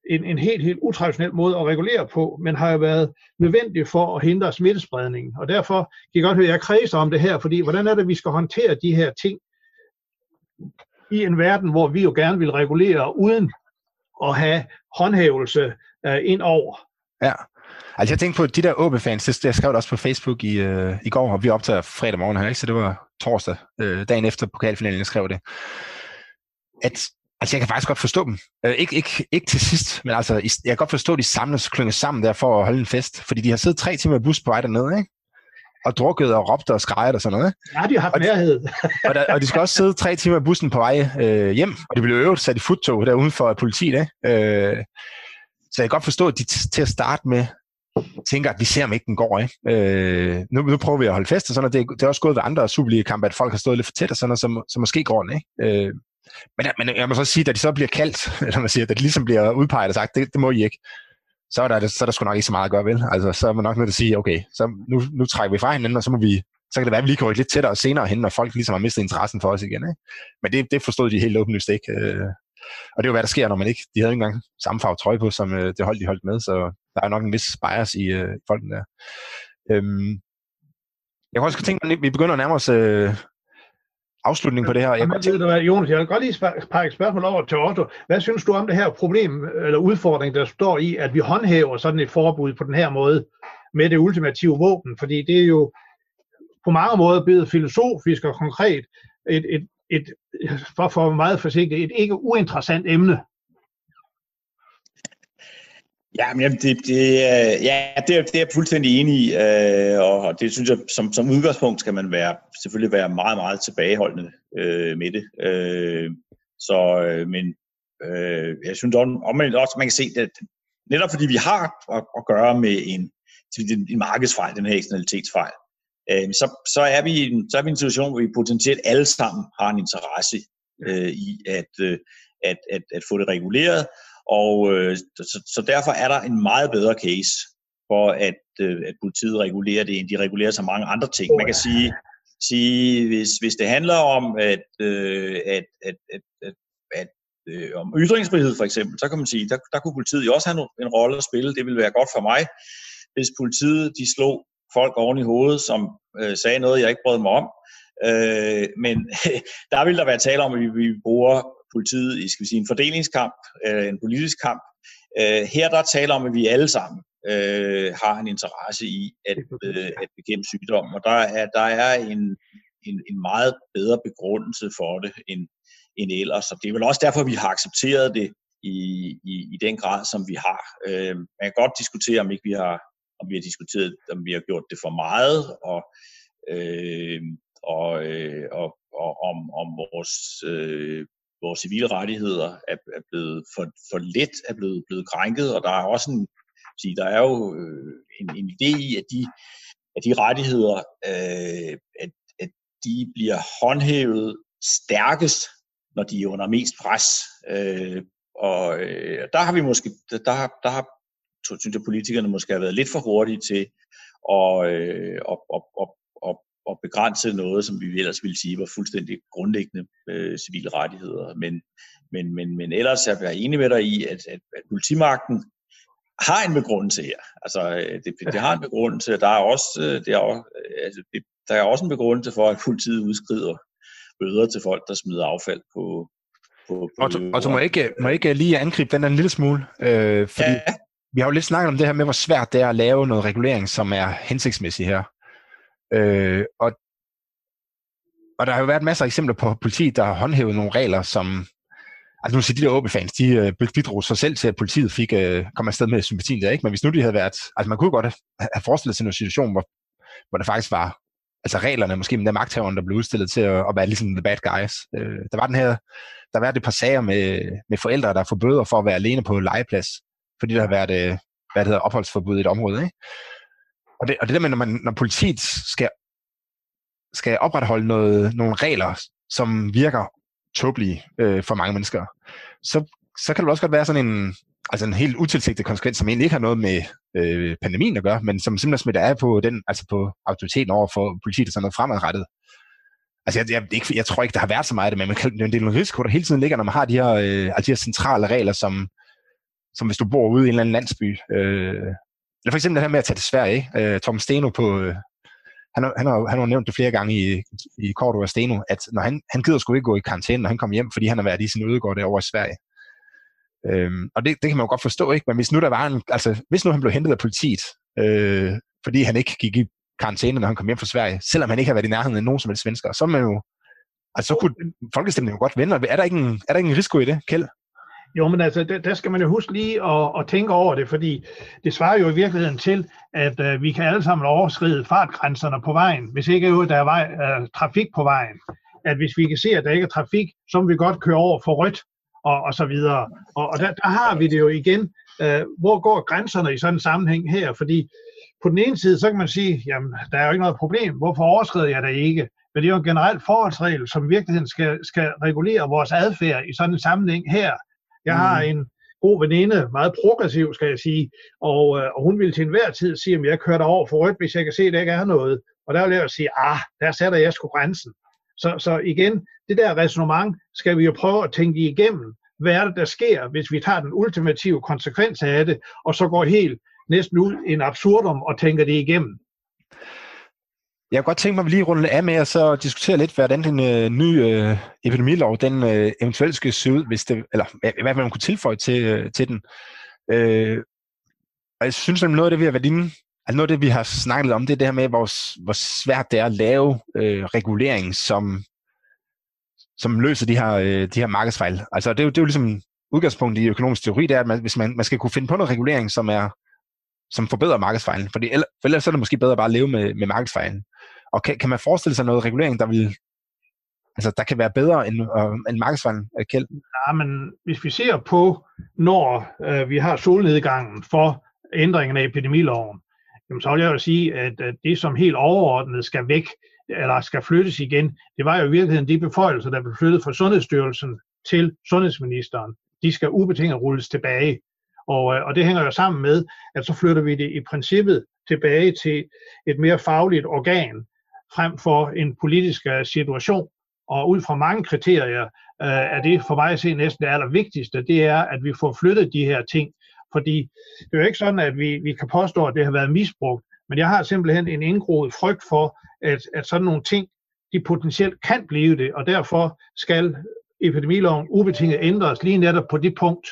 en, en helt, helt utraditionel måde at regulere på, men har jo været nødvendig for at hindre smittespredningen. Og derfor kan jeg godt høre, at jeg kredser om det her, fordi hvordan er det, vi skal håndtere de her ting i en verden, hvor vi jo gerne vil regulere uden at have håndhævelse øh, ind over. Ja. Altså jeg tænkte på de der O B-fans, det, jeg skrev det også på Facebook i, øh, i går, og vi optager fredag morgen her, ikke? Så det var torsdag, øh, dagen efter pokalfinalen, jeg skrev det. At Altså, jeg kan faktisk godt forstå dem. Øh, ikke, ikke, ikke til sidst, men altså, jeg kan godt forstå, at de samles klynges sammen der for at holde en fest. Fordi de har siddet tre timer i bus på vej dernede, ikke? Og drukket og råbt og skrejet og sådan noget. Ja, de har haft nærhed. og, og de skal også sidde tre timer i bussen på vej øh, hjem, og de blev øvet sat i futtog der uden for politiet. Øh, så jeg kan godt forstå, at de t- til at starte med tænker, at vi ser, om ikke den går. Ikke? Øh, nu, nu prøver vi at holde fest og sådan noget. Det, det er også gået ved andre Superliga-kampe, at folk har stået lidt for tæt og sådan noget, så, så måske går den. Ikke? Øh, men, men jeg må så sige, da de så bliver kaldt, eller man siger, da de ligesom bliver udpeget og sagt, det, det må I ikke. Så er, der, så er der sgu nok ikke så meget at gøre, vel? Altså, så er man nok nødt til at sige, okay, så nu, nu trækker vi fra hinanden, og så, må vi, så kan det være, at vi lige går lidt tættere senere hen, når folk ligesom har mistet interessen for os igen. Ikke? Men det, det forstod de helt åbenlyst ikke. Og det er jo, hvad der sker, når man ikke... De havde ikke engang samme farve trøje på, som det hold, de holdt med, så der er nok en vis bias i øh, folken der. Øhm, jeg kunne også tænke mig, vi begynder at nærme os øh, afslutningen på det her. Jeg Jamen, tænke... ved du, Jonas, jeg vil godt lige pakke et spørgsmål over til Otto. Hvad synes du om det her problem eller udfordring, der står i, at vi håndhæver sådan et forbud på den her måde med det ultimative våben? Fordi det er jo på mange måder blevet filosofisk og konkret et, et, et for, for meget forsigtigt, et ikke uinteressant emne. Ja, men det, det, ja, det, det er jeg fuldstændig enig i, og det synes jeg, som, som udgangspunkt skal man være, selvfølgelig være meget, meget tilbageholdende øh, med det. Øh, så, men øh, jeg synes omvendt også, man kan se, at netop fordi vi har at, at gøre med en, en markedsfejl, den her eksternalitetsfejl, øh, så, så, er vi en, så er vi en situation, hvor vi potentielt alle sammen har en interesse øh, i at, øh, at, at, at få det reguleret. Og øh, så, så derfor er der en meget bedre case for, at, øh, at politiet regulerer det, end de regulerer så mange andre ting. Man kan sige, sige hvis, hvis det handler om at, øh, at, at, at, at, at øh, om ytringsfrihed for eksempel, så kan man sige, der, der kunne politiet jo også have en, en rolle at spille. Det ville være godt for mig, hvis politiet de slog folk oven i hovedet, som øh, sagde noget, jeg ikke brød mig om. Øh, men der ville der være tale om, at vi, vi bruger politiet i, skal vi sige, en fordelingskamp, øh, en politisk kamp. Øh, her der taler om, at vi alle sammen øh, har en interesse i at, øh, at bekæmpe sygdommen, og der er, der er en, en, en meget bedre begrundelse for det end, end ellers, og det er vel også derfor, vi har accepteret det i, i, i den grad, som vi har. Øh, man kan godt diskutere, om ikke vi har, om vi har diskuteret, om vi har gjort det for meget, og, øh, og, øh, og, og om, om vores øh, vores civile rettigheder er, er blevet for, for let er blevet, blevet krænket, og der er også en, der er jo en, en idé i, at de, at de rettigheder, øh, at, at de bliver håndhævet stærkest, når de er under mest pres. Øh, og øh, der har vi måske, der, der har, synes jeg, politikerne måske har været lidt for hurtige til at, øh, at, at, at, at og begrænse noget, som vi ellers ville sige var fuldstændig grundlæggende øh, civile rettigheder. Men, men, men, men ellers er jeg enig med dig i, at, at, at politimagten har en begrundelse her. Altså, det, det har en begrundelse, og der er også, det er også, altså, det, der er også en begrundelse for, at politiet udskrider bøder til folk, der smider affald på... på, på og du, og du må, ikke, må ikke lige angribe den der en lille smule, øh, fordi ja. Vi har jo lidt snakket om det her med, hvor svært det er at lave noget regulering, som er hensigtsmæssig her. Øh, og, og der har jo været masser af eksempler på politiet, der har håndhævet nogle regler, som... Altså nu siger de der åbefans, de øh, bidrog sig selv til, at politiet fik, øh, kom afsted med sympatien der, ikke? Men hvis nu de havde været... Altså man kunne godt have forestillet sig en situation, hvor, hvor der faktisk var... Altså reglerne måske, men der magthaveren, der blev udstillet til at, at være ligesom the bad guys. Øh, der var den her... Der har været et par sager med, med forældre, der får bøder for at være alene på legeplads, fordi der har været, øh, hvad det hedder, opholdsforbud i et område, ikke? Og det, og det der med, når, man, når politiet skal, skal opretholde noget, nogle regler, som virker tåbelige øh, for mange mennesker, så, så kan det også godt være sådan en, altså en helt utilsigtet konsekvens, som egentlig ikke har noget med øh, pandemien at gøre, men som simpelthen smitter af på, den, altså på autoriteten over for politiet og sådan noget fremadrettet. Altså jeg, jeg, jeg, jeg tror ikke, der har været så meget af det, men man kan, det er nogle risiko, der hele tiden ligger, når man har de her, øh, altså de her centrale regler, som, som hvis du bor ude i en eller anden landsby, øh, eller for eksempel det her med at tage til Sverige. Øh, Tom Steno på... Øh, han, har, han, har, han har nævnt det flere gange i, i Korto og Steno, at når han, han gider sgu ikke gå i karantæne, når han kommer hjem, fordi han har været i sin ødegård derovre i Sverige. Øhm, og det, det kan man jo godt forstå, ikke? Men hvis nu der var en... Altså, hvis nu han blev hentet af politiet, øh, fordi han ikke gik i karantæne, når han kom hjem fra Sverige, selvom han ikke har været i nærheden af nogen som helst svensker, så er man jo Altså så kunne folkestemningen godt vende, og er der ikke en, er der ikke en risiko i det, Kjeld? Jo, men altså, der, der skal man jo huske lige at, at tænke over det, fordi det svarer jo i virkeligheden til, at øh, vi kan alle sammen overskride fartgrænserne på vejen, hvis ikke jo, der er vej, øh, trafik på vejen. At hvis vi kan se, at der ikke er trafik, så må vi godt køre over for rødt, og, og så videre. Og, og der, der har vi det jo igen. Øh, hvor går grænserne i sådan en sammenhæng her? Fordi på den ene side, så kan man sige, jamen, der er jo ikke noget problem. Hvorfor overskrider jeg det ikke? Men det er jo en generel forholdsregel, som i virkeligheden skal, skal regulere vores adfærd i sådan en sammenhæng her. Jeg har en god veninde, meget progressiv, skal jeg sige, og, øh, og hun ville til enhver tid sige, at jeg kører derover for rødt, hvis jeg kan se, at der ikke er noget. Og der vil jeg jo sige, ah, der sætter jeg sgu grænsen. Så, så igen, det der ræsonnement skal vi jo prøve at tænke igennem. Hvad er det, der sker, hvis vi tager den ultimative konsekvens af det, og så går helt næsten ud en absurdum og tænker det igennem? Jeg kunne godt tænke mig, at vi lige runde af med at så diskutere lidt, hvordan den øh, nye øh, epidemilov, den øh, eventuelt skal se ud, hvis det, eller hvad, hvad man kunne tilføje til, øh, til den. Øh, og jeg synes, at noget af det, vi har været inde, altså noget af det, vi har snakket om, det er det her med, hvor, hvor svært det er at lave øh, regulering, som, som løser de her, øh, de her markedsfejl. Altså det er, jo, det er jo ligesom udgangspunktet i økonomisk teori, det er, at man, hvis man, man skal kunne finde på noget regulering, som er som forbedrer markedsfejlen, for ellers, ellers er det måske bedre bare at leve med, med markedsfejlen. Og kan, kan man forestille sig noget regulering, der vil, altså der kan være bedre end, øh, end markedsfejlen, Kjeld? Nej, men hvis vi ser på, når øh, vi har solnedgangen for ændringen af epidemiloven, jamen, så vil jeg jo sige, at, at det som helt overordnet skal væk, eller skal flyttes igen, det var jo i virkeligheden de beføjelser, der blev flyttet fra Sundhedsstyrelsen til sundhedsministeren. De skal ubetinget rulles tilbage. Og, og det hænger jo sammen med, at så flytter vi det i princippet tilbage til et mere fagligt organ, frem for en politisk situation. Og ud fra mange kriterier øh, er det for mig at se næsten det allervigtigste, det er, at vi får flyttet de her ting. Fordi det er jo ikke sådan, at vi, vi kan påstå, at det har været misbrugt, men jeg har simpelthen en indgroet frygt for, at, at sådan nogle ting, de potentielt kan blive det, og derfor skal epidemiloven ubetinget ændres lige netop på det punkt,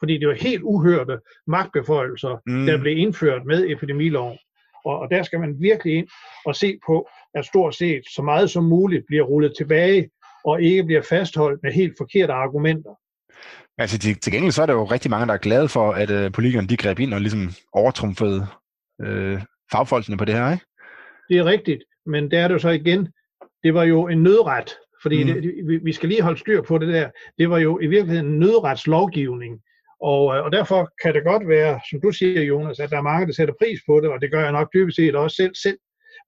fordi det var helt uhørte magtbeføjelser, mm. der blev indført med epidemiloven. Og, og der skal man virkelig ind og se på, at stort set så meget som muligt bliver rullet tilbage, og ikke bliver fastholdt med helt forkerte argumenter. Altså til, til gengæld så er der jo rigtig mange, der er glade for, at øh, politikerne de greb ind og ligesom overtrumfede øh, fagfolkene på det her, ikke? Det er rigtigt, men der er det jo så igen, det var jo en nødret. Fordi mm. det, vi skal lige holde styr på det der. Det var jo i virkeligheden en nødretslovgivning. Og, og derfor kan det godt være, som du siger, Jonas, at der er mange, der sætter pris på det, og det gør jeg nok dybest set også selv selv.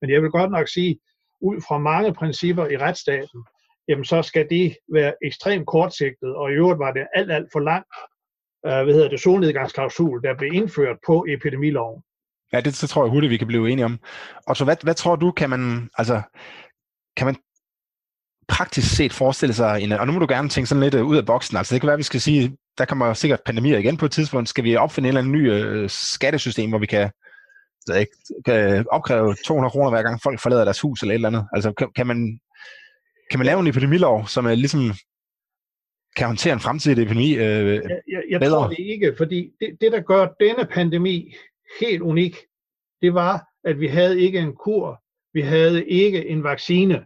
Men jeg vil godt nok sige, ud fra mange principper i retsstaten, jamen så skal det være ekstremt kortsigtet, og i øvrigt var det alt, alt for langt, øh, hvad hedder det, solnedgangsklausul, der blev indført på epidemiloven. Ja, det så tror jeg hurtigt, vi kan blive enige om. Og så hvad, hvad tror du, kan man, altså, kan man praktisk set forestille sig, en, og nu må du gerne tænke sådan lidt ud af boksen, altså det kan være, vi skal sige, der kommer sikkert pandemier igen på et tidspunkt, skal vi opfinde en eller anden ny øh, skattesystem, hvor vi kan, ikke, kan opkræve to hundrede kroner hver gang folk forlader deres hus eller et eller andet, altså kan, kan, man, kan man lave en epidemilov, som er ligesom kan håndtere en fremtidig epidemi øh, jeg, jeg, jeg bedre? Jeg tror det ikke, fordi det, det der gør denne pandemi helt unik, det var, at vi havde ikke en kur, vi havde ikke en vaccine.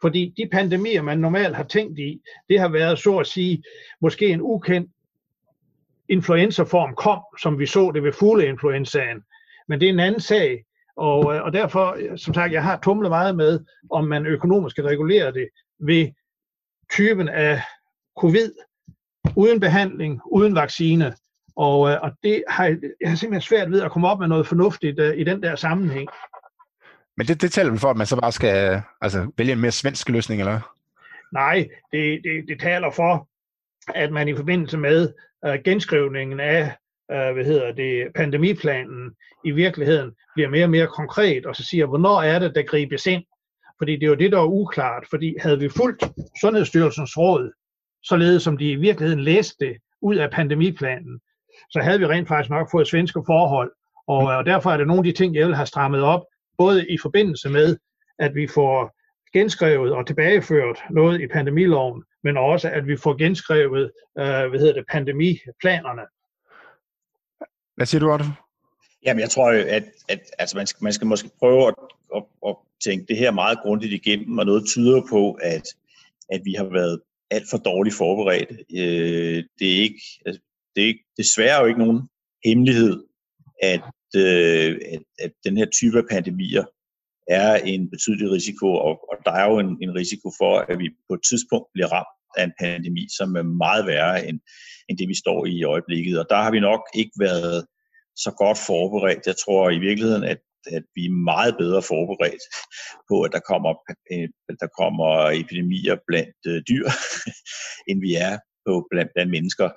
Fordi de pandemier, man normalt har tænkt i, det har været, så at sige, måske en ukendt influenzaform kom, som vi så det ved fugleinfluenzaen. Men det er en anden sag, og, og derfor, som sagt, jeg har tumlet meget med, om man økonomisk skal regulere det ved typen af covid, uden behandling, uden vaccine. Og, og det har jeg har simpelthen svært ved at komme op med noget fornuftigt uh, i den der sammenhæng. Men det, det taler vel for, at man så bare skal altså, vælge en mere svensk løsning, eller? Nej, det, det, det taler for, at man i forbindelse med uh, genskrivningen af uh, hvad hedder det, pandemiplanen i virkeligheden bliver mere og mere konkret, og så siger, hvornår er det, der gribes ind? Fordi det er jo det, der er uklart, fordi havde vi fulgt Sundhedsstyrelsens råd, således som de i virkeligheden læste det ud af pandemiplanen, så havde vi rent faktisk nok fået svenske forhold, og, og derfor er det nogle af de ting, jeg vil have strammet op, både i forbindelse med, at vi får genskrevet og tilbageført noget i pandemiloven, men også, at vi får genskrevet øh, hvad hedder det, pandemiplanerne. Hvad siger du, Otto? Jamen, jeg tror jo, at, at altså, man, skal, man skal måske prøve at, at, at tænke det her meget grundigt igennem, og noget tyder på, at, at vi har været alt for dårligt forberedt. Øh, det er ikke, altså, det er ikke, desværre jo ikke nogen hemmelighed, at, øh, at, at den her type af pandemier er en betydelig risiko, og, og der er jo en, en risiko for, at vi på et tidspunkt bliver ramt af en pandemi, som er meget værre end, end det, vi står i i øjeblikket. Og der har vi nok ikke været så godt forberedt. Jeg tror i virkeligheden, at, at vi er meget bedre forberedt på, at der kommer, at der kommer epidemier blandt dyr, end vi er på blandt, blandt mennesker.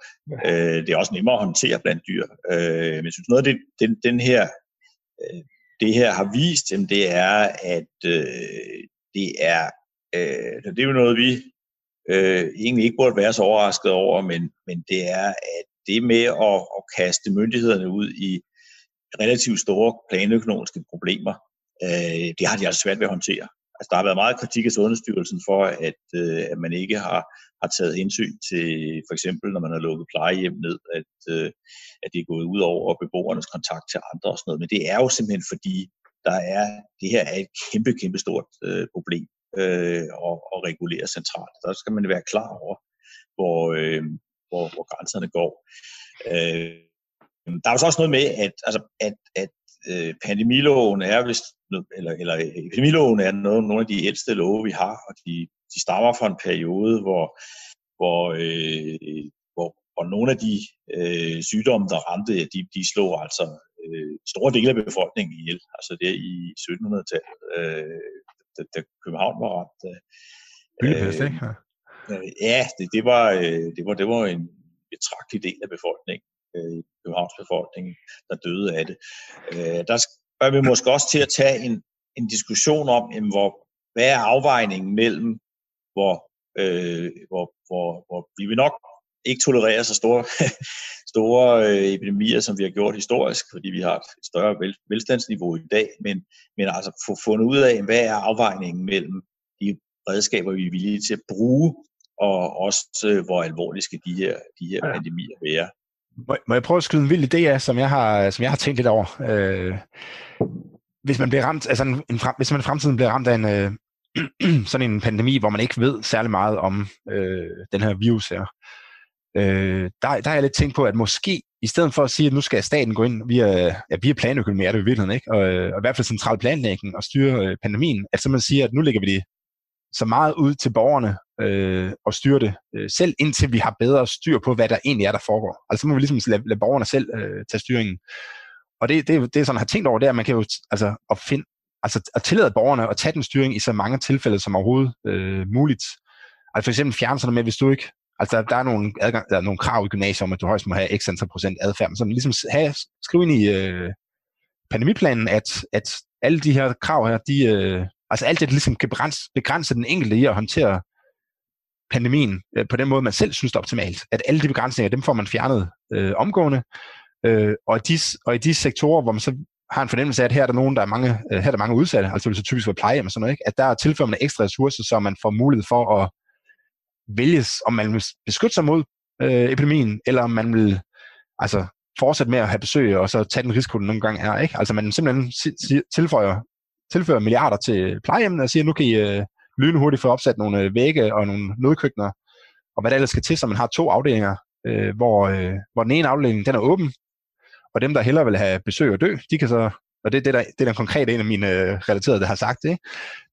Ja. Det er også nemmere at håndtere blandt dyr. Men jeg synes, noget af det, den, den her, det her har vist, det er, at det er, det er jo noget, vi Øh, egentlig ikke burde være så overrasket over, men, men det er, at det med at, at kaste myndighederne ud i relativt store planøkonomiske problemer, øh, det har de altså svært ved at håndtere. Altså, der har været meget kritik af Sundhedsstyrelsen for, at, øh, at man ikke har, har taget hensyn til, for eksempel når man har lukket plejehjem ned, at, øh, at det er gået ud over beboernes kontakt til andre og sådan noget. Men det er jo simpelthen fordi, der er, det her er et kæmpe, kæmpe stort øh, problem. Og, og regulere centralt. Der skal man være klar over, hvor, øh, hvor, hvor grænserne går. Øh, der er jo så også noget med, at, altså, at, at øh, pandemiloven er vist, eller, eller epidemiloven er noget, nogle af de ældste love, vi har, og de, de stammer fra en periode, hvor, hvor, øh, hvor, hvor nogle af de øh, sygdomme, der ramte, de, de slog altså øh, store dele af befolkningen ihjel, altså der i sytten hundrede-tallet. Øh, Da, da København var ramt. Byggepest, øh, ikke? Øh, ja, det, det, var, øh, det, var, det var en betragtelig del af befolkningen, øh, Københavns befolkning, der døde af det. Øh, der bør vi måske også til at tage en, en diskussion om, jamen, hvor, hvad er afvejningen mellem, hvor, øh, hvor, hvor, hvor vi vil nok ikke tolerere så store, store øh, epidemier, som vi har gjort historisk, fordi vi har et større vel, velstandsniveau i dag, men, men altså få fundet ud af, hvad er afvejningen mellem de redskaber, vi er villige til at bruge, og også øh, hvor alvorlige skal de her, de her ja. pandemier være. Må, må jeg prøve at skyde en vild idé af, som jeg har, som jeg har tænkt lidt over? Øh, hvis man bliver ramt, altså en, en, hvis man i fremtiden bliver ramt af en, øh, sådan en pandemi, hvor man ikke ved særlig meget om øh, den her virus her, Øh, der, der har jeg lidt tænkt på, at måske i stedet for at sige, at nu skal staten gå ind via, ja, via planøkonomi, er det i virkeligheden, ikke? Og, og i hvert fald central planlægning og styre øh, pandemien, at så man siger, at nu lægger vi det så meget ud til borgerne øh, og styrer det øh, selv, indtil vi har bedre styr på, hvad der egentlig er, der foregår. Altså så må vi ligesom lade, lade borgerne selv øh, tage styringen. Og det, det, det er sådan, jeg har tænkt over, det er, at man kan jo altså, at finde, altså, at tillade borgerne at tage den styring i så mange tilfælde som overhovedet øh, muligt. Altså for eksempel fjerne sådan med, hvis du ikke Altså, der er nogle, adgang, der er nogle krav i gymnasiet om, at du højst må have x antal procent adfærd. Så man ligesom have, skrive ind i øh, pandemiplanen, at, at alle de her krav her, de, øh, altså alt det ligesom kan begrænse, begrænse den enkelte i at håndtere pandemien øh, på den måde, man selv synes er optimalt. At alle de begrænsninger, dem får man fjernet øh, omgående. Øh, og, i de, og i de sektorer, hvor man så har en fornemmelse af, at her er der, nogen, der, er mange, øh, her er der mange udsatte, altså det er så typisk for plejehjem og sådan noget, ikke? At der tilfører man ekstra ressourcer, så man får mulighed for at vælges, om man vil beskytte sig mod øh, epidemien, eller om man vil altså, fortsætte med at have besøg og så tage den risiko, den nogle gange er. Ikke? Altså man simpelthen tilføjer, tilfører milliarder til plejehjemmene og siger, nu kan I øh, lynhurtigt få opsat nogle øh, vægge og nogle nødkøkkener, og hvad der ellers skal til, så man har to afdelinger, øh, hvor, øh, hvor den ene afdeling, den er åben, og dem, der hellere vil have besøg og dø, de kan så, og det er det, der, det er den konkrete en af mine øh, relaterede, der har sagt det,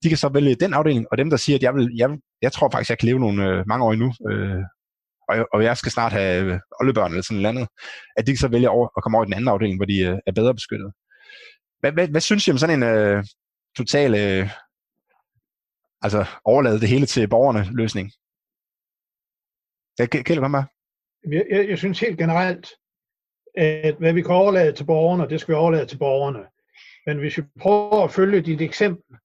de kan så vælge den afdeling, og dem, der siger, at jeg vil, jeg vil Jeg tror faktisk, jeg kan leve nogle, øh, mange år endnu, øh, og, jeg, og jeg skal snart have øh, oldebørn eller sådan noget andet, at de så vælger over, at komme over i den anden afdeling, hvor de øh, er bedre beskyttet. Hvad, hvad, hvad synes I om sådan en øh, total øh, altså overlade det hele til borgerne løsning? Kjeld, hvad med? Jeg, jeg, jeg synes helt generelt, at hvad vi kan overlade til borgerne, det skal vi overlade til borgerne. Men hvis vi prøver at følge dit eksempel,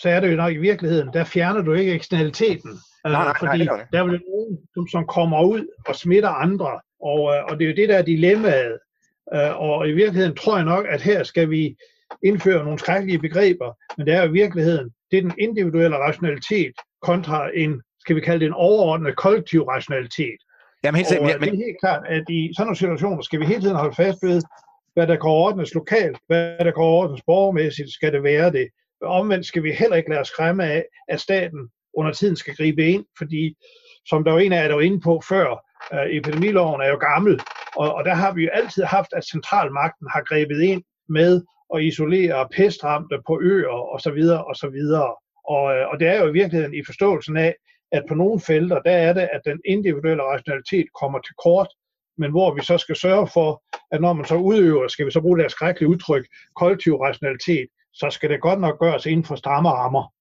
så er det jo nok i virkeligheden, der fjerner du ikke eksternaliteten, nej, nej, fordi nej, der er jo nogen, som kommer ud og smitter andre, og, og det er jo det, der er dilemmaet, og i virkeligheden tror jeg nok, at her skal vi indføre nogle skrækkelige begreber, men det er jo i virkeligheden, det er den individuelle rationalitet kontra en, skal vi kalde det en overordnet kollektiv rationalitet. Jamen, helt og men, det er helt klart, at i sådan nogle situationer skal vi hele tiden holde fast ved, hvad der kan ordnes lokalt, hvad der kan ordnes borgermæssigt, skal det være det. Omvendt skal vi heller ikke lade os skræmme af, at staten under tiden skal gribe ind, fordi som der jo en af jer, der var inde på før, øh, epidemiloven er jo gammel, og, og der har vi jo altid haft, at centralmagten har grebet ind med at isolere pestramte på øer osv. osv. Og, og det er jo i virkeligheden i forståelsen af, at på nogle felter, der er det, at den individuelle rationalitet kommer til kort, men hvor vi så skal sørge for, at når man så udøver, skal vi så bruge det her skrækkelige udtryk, kollektiv rationalitet, så skal det godt nok gøres inden for stramme rammer.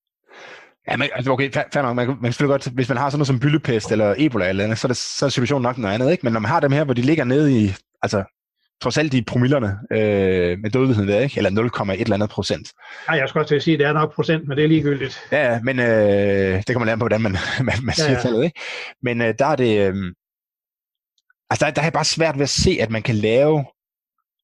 Ja, men altså okay, fair nok, man kan selvfølgelig godt, hvis man har sådan noget som byllepest eller Ebola eller andet, så er, det, så er situationen nok noget andet, ikke? Men når man har dem her, hvor de ligger nede i, altså trods alt i promillerne øh, med dødeligheden der, ikke? Eller nul komma et eller andet procent. Nej, jeg skal også til at sige, at det er nok procent, men det er ligegyldigt. Ja, men øh, det kan man lære på, hvordan man, man, man siger ja, ja. Tallet, ikke? Men øh, der er det, øh, altså der, der er bare svært ved at se, at man kan lave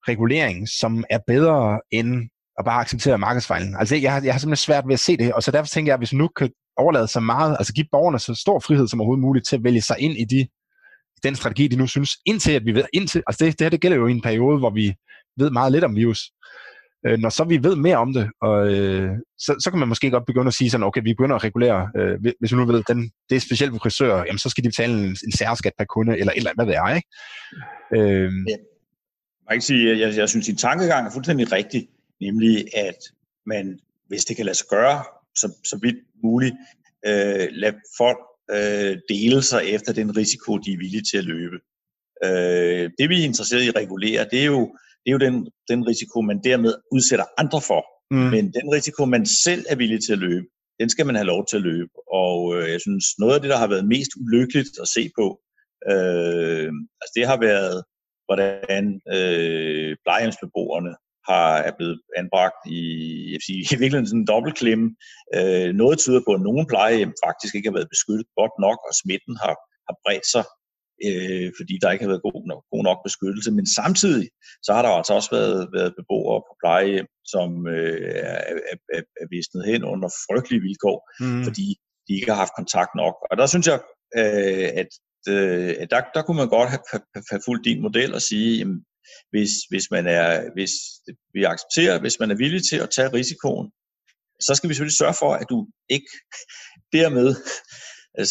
regulering, som er bedre end og bare acceptere markedsfejlen. Altså, jeg har, jeg har simpelthen svært ved at se det, og så derfor tænker jeg, at hvis nu kan overlade så meget, altså give borgerne så stor frihed som overhovedet muligt til at vælge sig ind i de, den strategi, de nu synes, indtil at vi ved, indtil, altså det, det her det gælder jo i en periode, hvor vi ved meget lidt om virus. Øh, når så vi ved mere om det, og, øh, så, så kan man måske godt begynde at sige sådan, okay, vi begynder at regulere, øh, hvis vi nu ved, den, det er specielt for frisører, jamen så skal de betale en, en særskat per kunde, eller et eller andet, hvad det er, ikke? Øh, jeg kan sige, jeg, jeg synes, at din tankegang er fuldstændig rigtig. Nemlig at man, hvis det kan lade sig gøre, så, så vidt muligt, øh, lad folk øh, dele sig efter den risiko, de er villige til at løbe. Øh, det vi er interesseret i at regulere, det er jo, det er jo den, den risiko, man dermed udsætter andre for. Mm. Men den risiko, man selv er villig til at løbe, den skal man have lov til at løbe. Og øh, jeg synes, noget af det, der har været mest ulykkeligt at se på, øh, altså det har været, hvordan øh, plejehjemsbeboerne har er blevet anbragt i, jeg vil sige, i virkeligheden sådan en dobbeltklemme. Øh, noget tyder på, at nogle plejehjem faktisk ikke har været beskyttet godt nok, og smitten har, har bredt sig, øh, fordi der ikke har været god nok, god nok beskyttelse. Men samtidig så har der altså også været, været beboere på plejehjem, som øh, er, er, er, er visnet hen under frygtelige vilkår, mm. fordi de ikke har haft kontakt nok. Og der synes jeg, øh, at øh, der, der kunne man godt have, have fulgt din model og sige, jamen, Hvis, hvis, man er, hvis vi accepterer, hvis man er villig til at tage risikoen, så skal vi selvfølgelig sørge for, at du ikke dermed,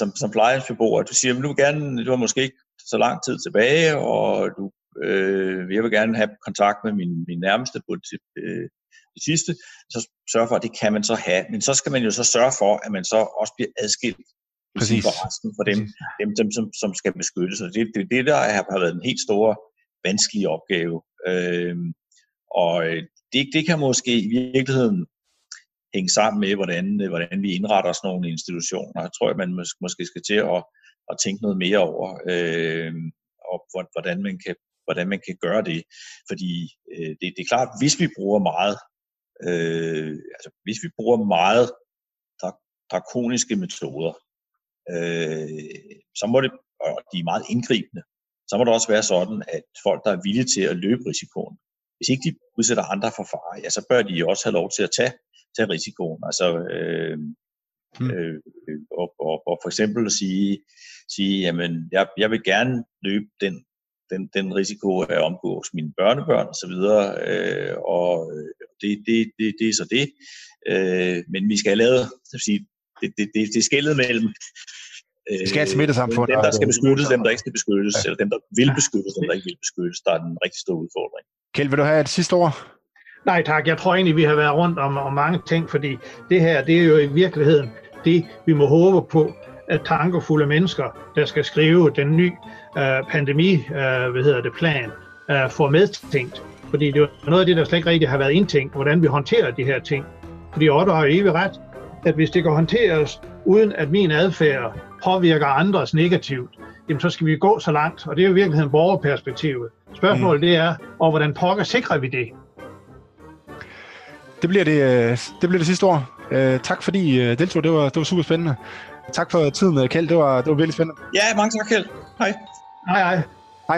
som, som plejehjemsbeboer, at du siger, du vil gerne, du har måske ikke så lang tid tilbage, og du, øh, jeg vil gerne have kontakt med min, min nærmeste på det, øh, det sidste, så sørg for, at det kan man så have. Men så skal man jo så sørge for, at man så også bliver adskilt for resten, for dem, dem, dem som, som skal beskyttes. Og det er det, der har været en helt store vanskelige opgave, øh, og det, det kan måske i virkeligheden hænge sammen med, hvordan, hvordan vi indretter sådan nogle institutioner. Jeg tror, at man mås- måske skal til at, at tænke noget mere over, øh, og hvordan man, kan, hvordan man kan gøre det, fordi øh, det, det er klart, at hvis vi bruger meget, øh, altså hvis vi bruger meget drakoniske metoder, øh, så må det, og de er meget indgribende, så må det også være sådan, at folk, der er villige til at løbe risikoen, hvis ikke de udsætter andre for fare, ja, så bør de også have lov til at tage, tage risikoen. Altså, øh, hmm. øh, og, og, og for eksempel at sige, sige jamen, jeg, jeg vil gerne løbe den, den, den risiko at omgås mine børnebørn osv., og, øh, og det, det, det, det er så det. Øh, men vi skal have lavet, sige, det, det, det, det er skellet mellem, det skal et smittesamfund. Dem, der skal beskyttes, dem, der ikke skal beskyttes, ja. Eller dem, der vil beskyttes, dem, der ikke vil beskyttes, der er den rigtig store udfordring. Kjeld, vil du have et sidste ord? Nej tak, jeg tror egentlig, vi har været rundt om, om mange ting, fordi det her, det er jo i virkeligheden det, vi må håbe på, at tankefulde mennesker, der skal skrive den nye øh, pandemi, øh, hvad hedder det, plan, øh, får medtænkt. Fordi det er noget af det, der slet ikke rigtig har været indtænkt, hvordan vi håndterer de her ting. Fordi Otto har evig ret, at hvis det kan håndteres, uden at min adfærd påvirker andres negativt, jamen så skal vi gå så langt, og det er jo i virkeligheden borgerperspektivet. Spørgsmålet mm. det er, og hvordan pokker sikrer vi det? Det bliver det, det, bliver det sidste ord. Uh, tak fordi I deltog, det var, det var super spændende. Tak for tiden, Kjeld, det var, det var virkelig spændende. Ja, mange tak, Kjeld. Hej. Hej, hej. Hej.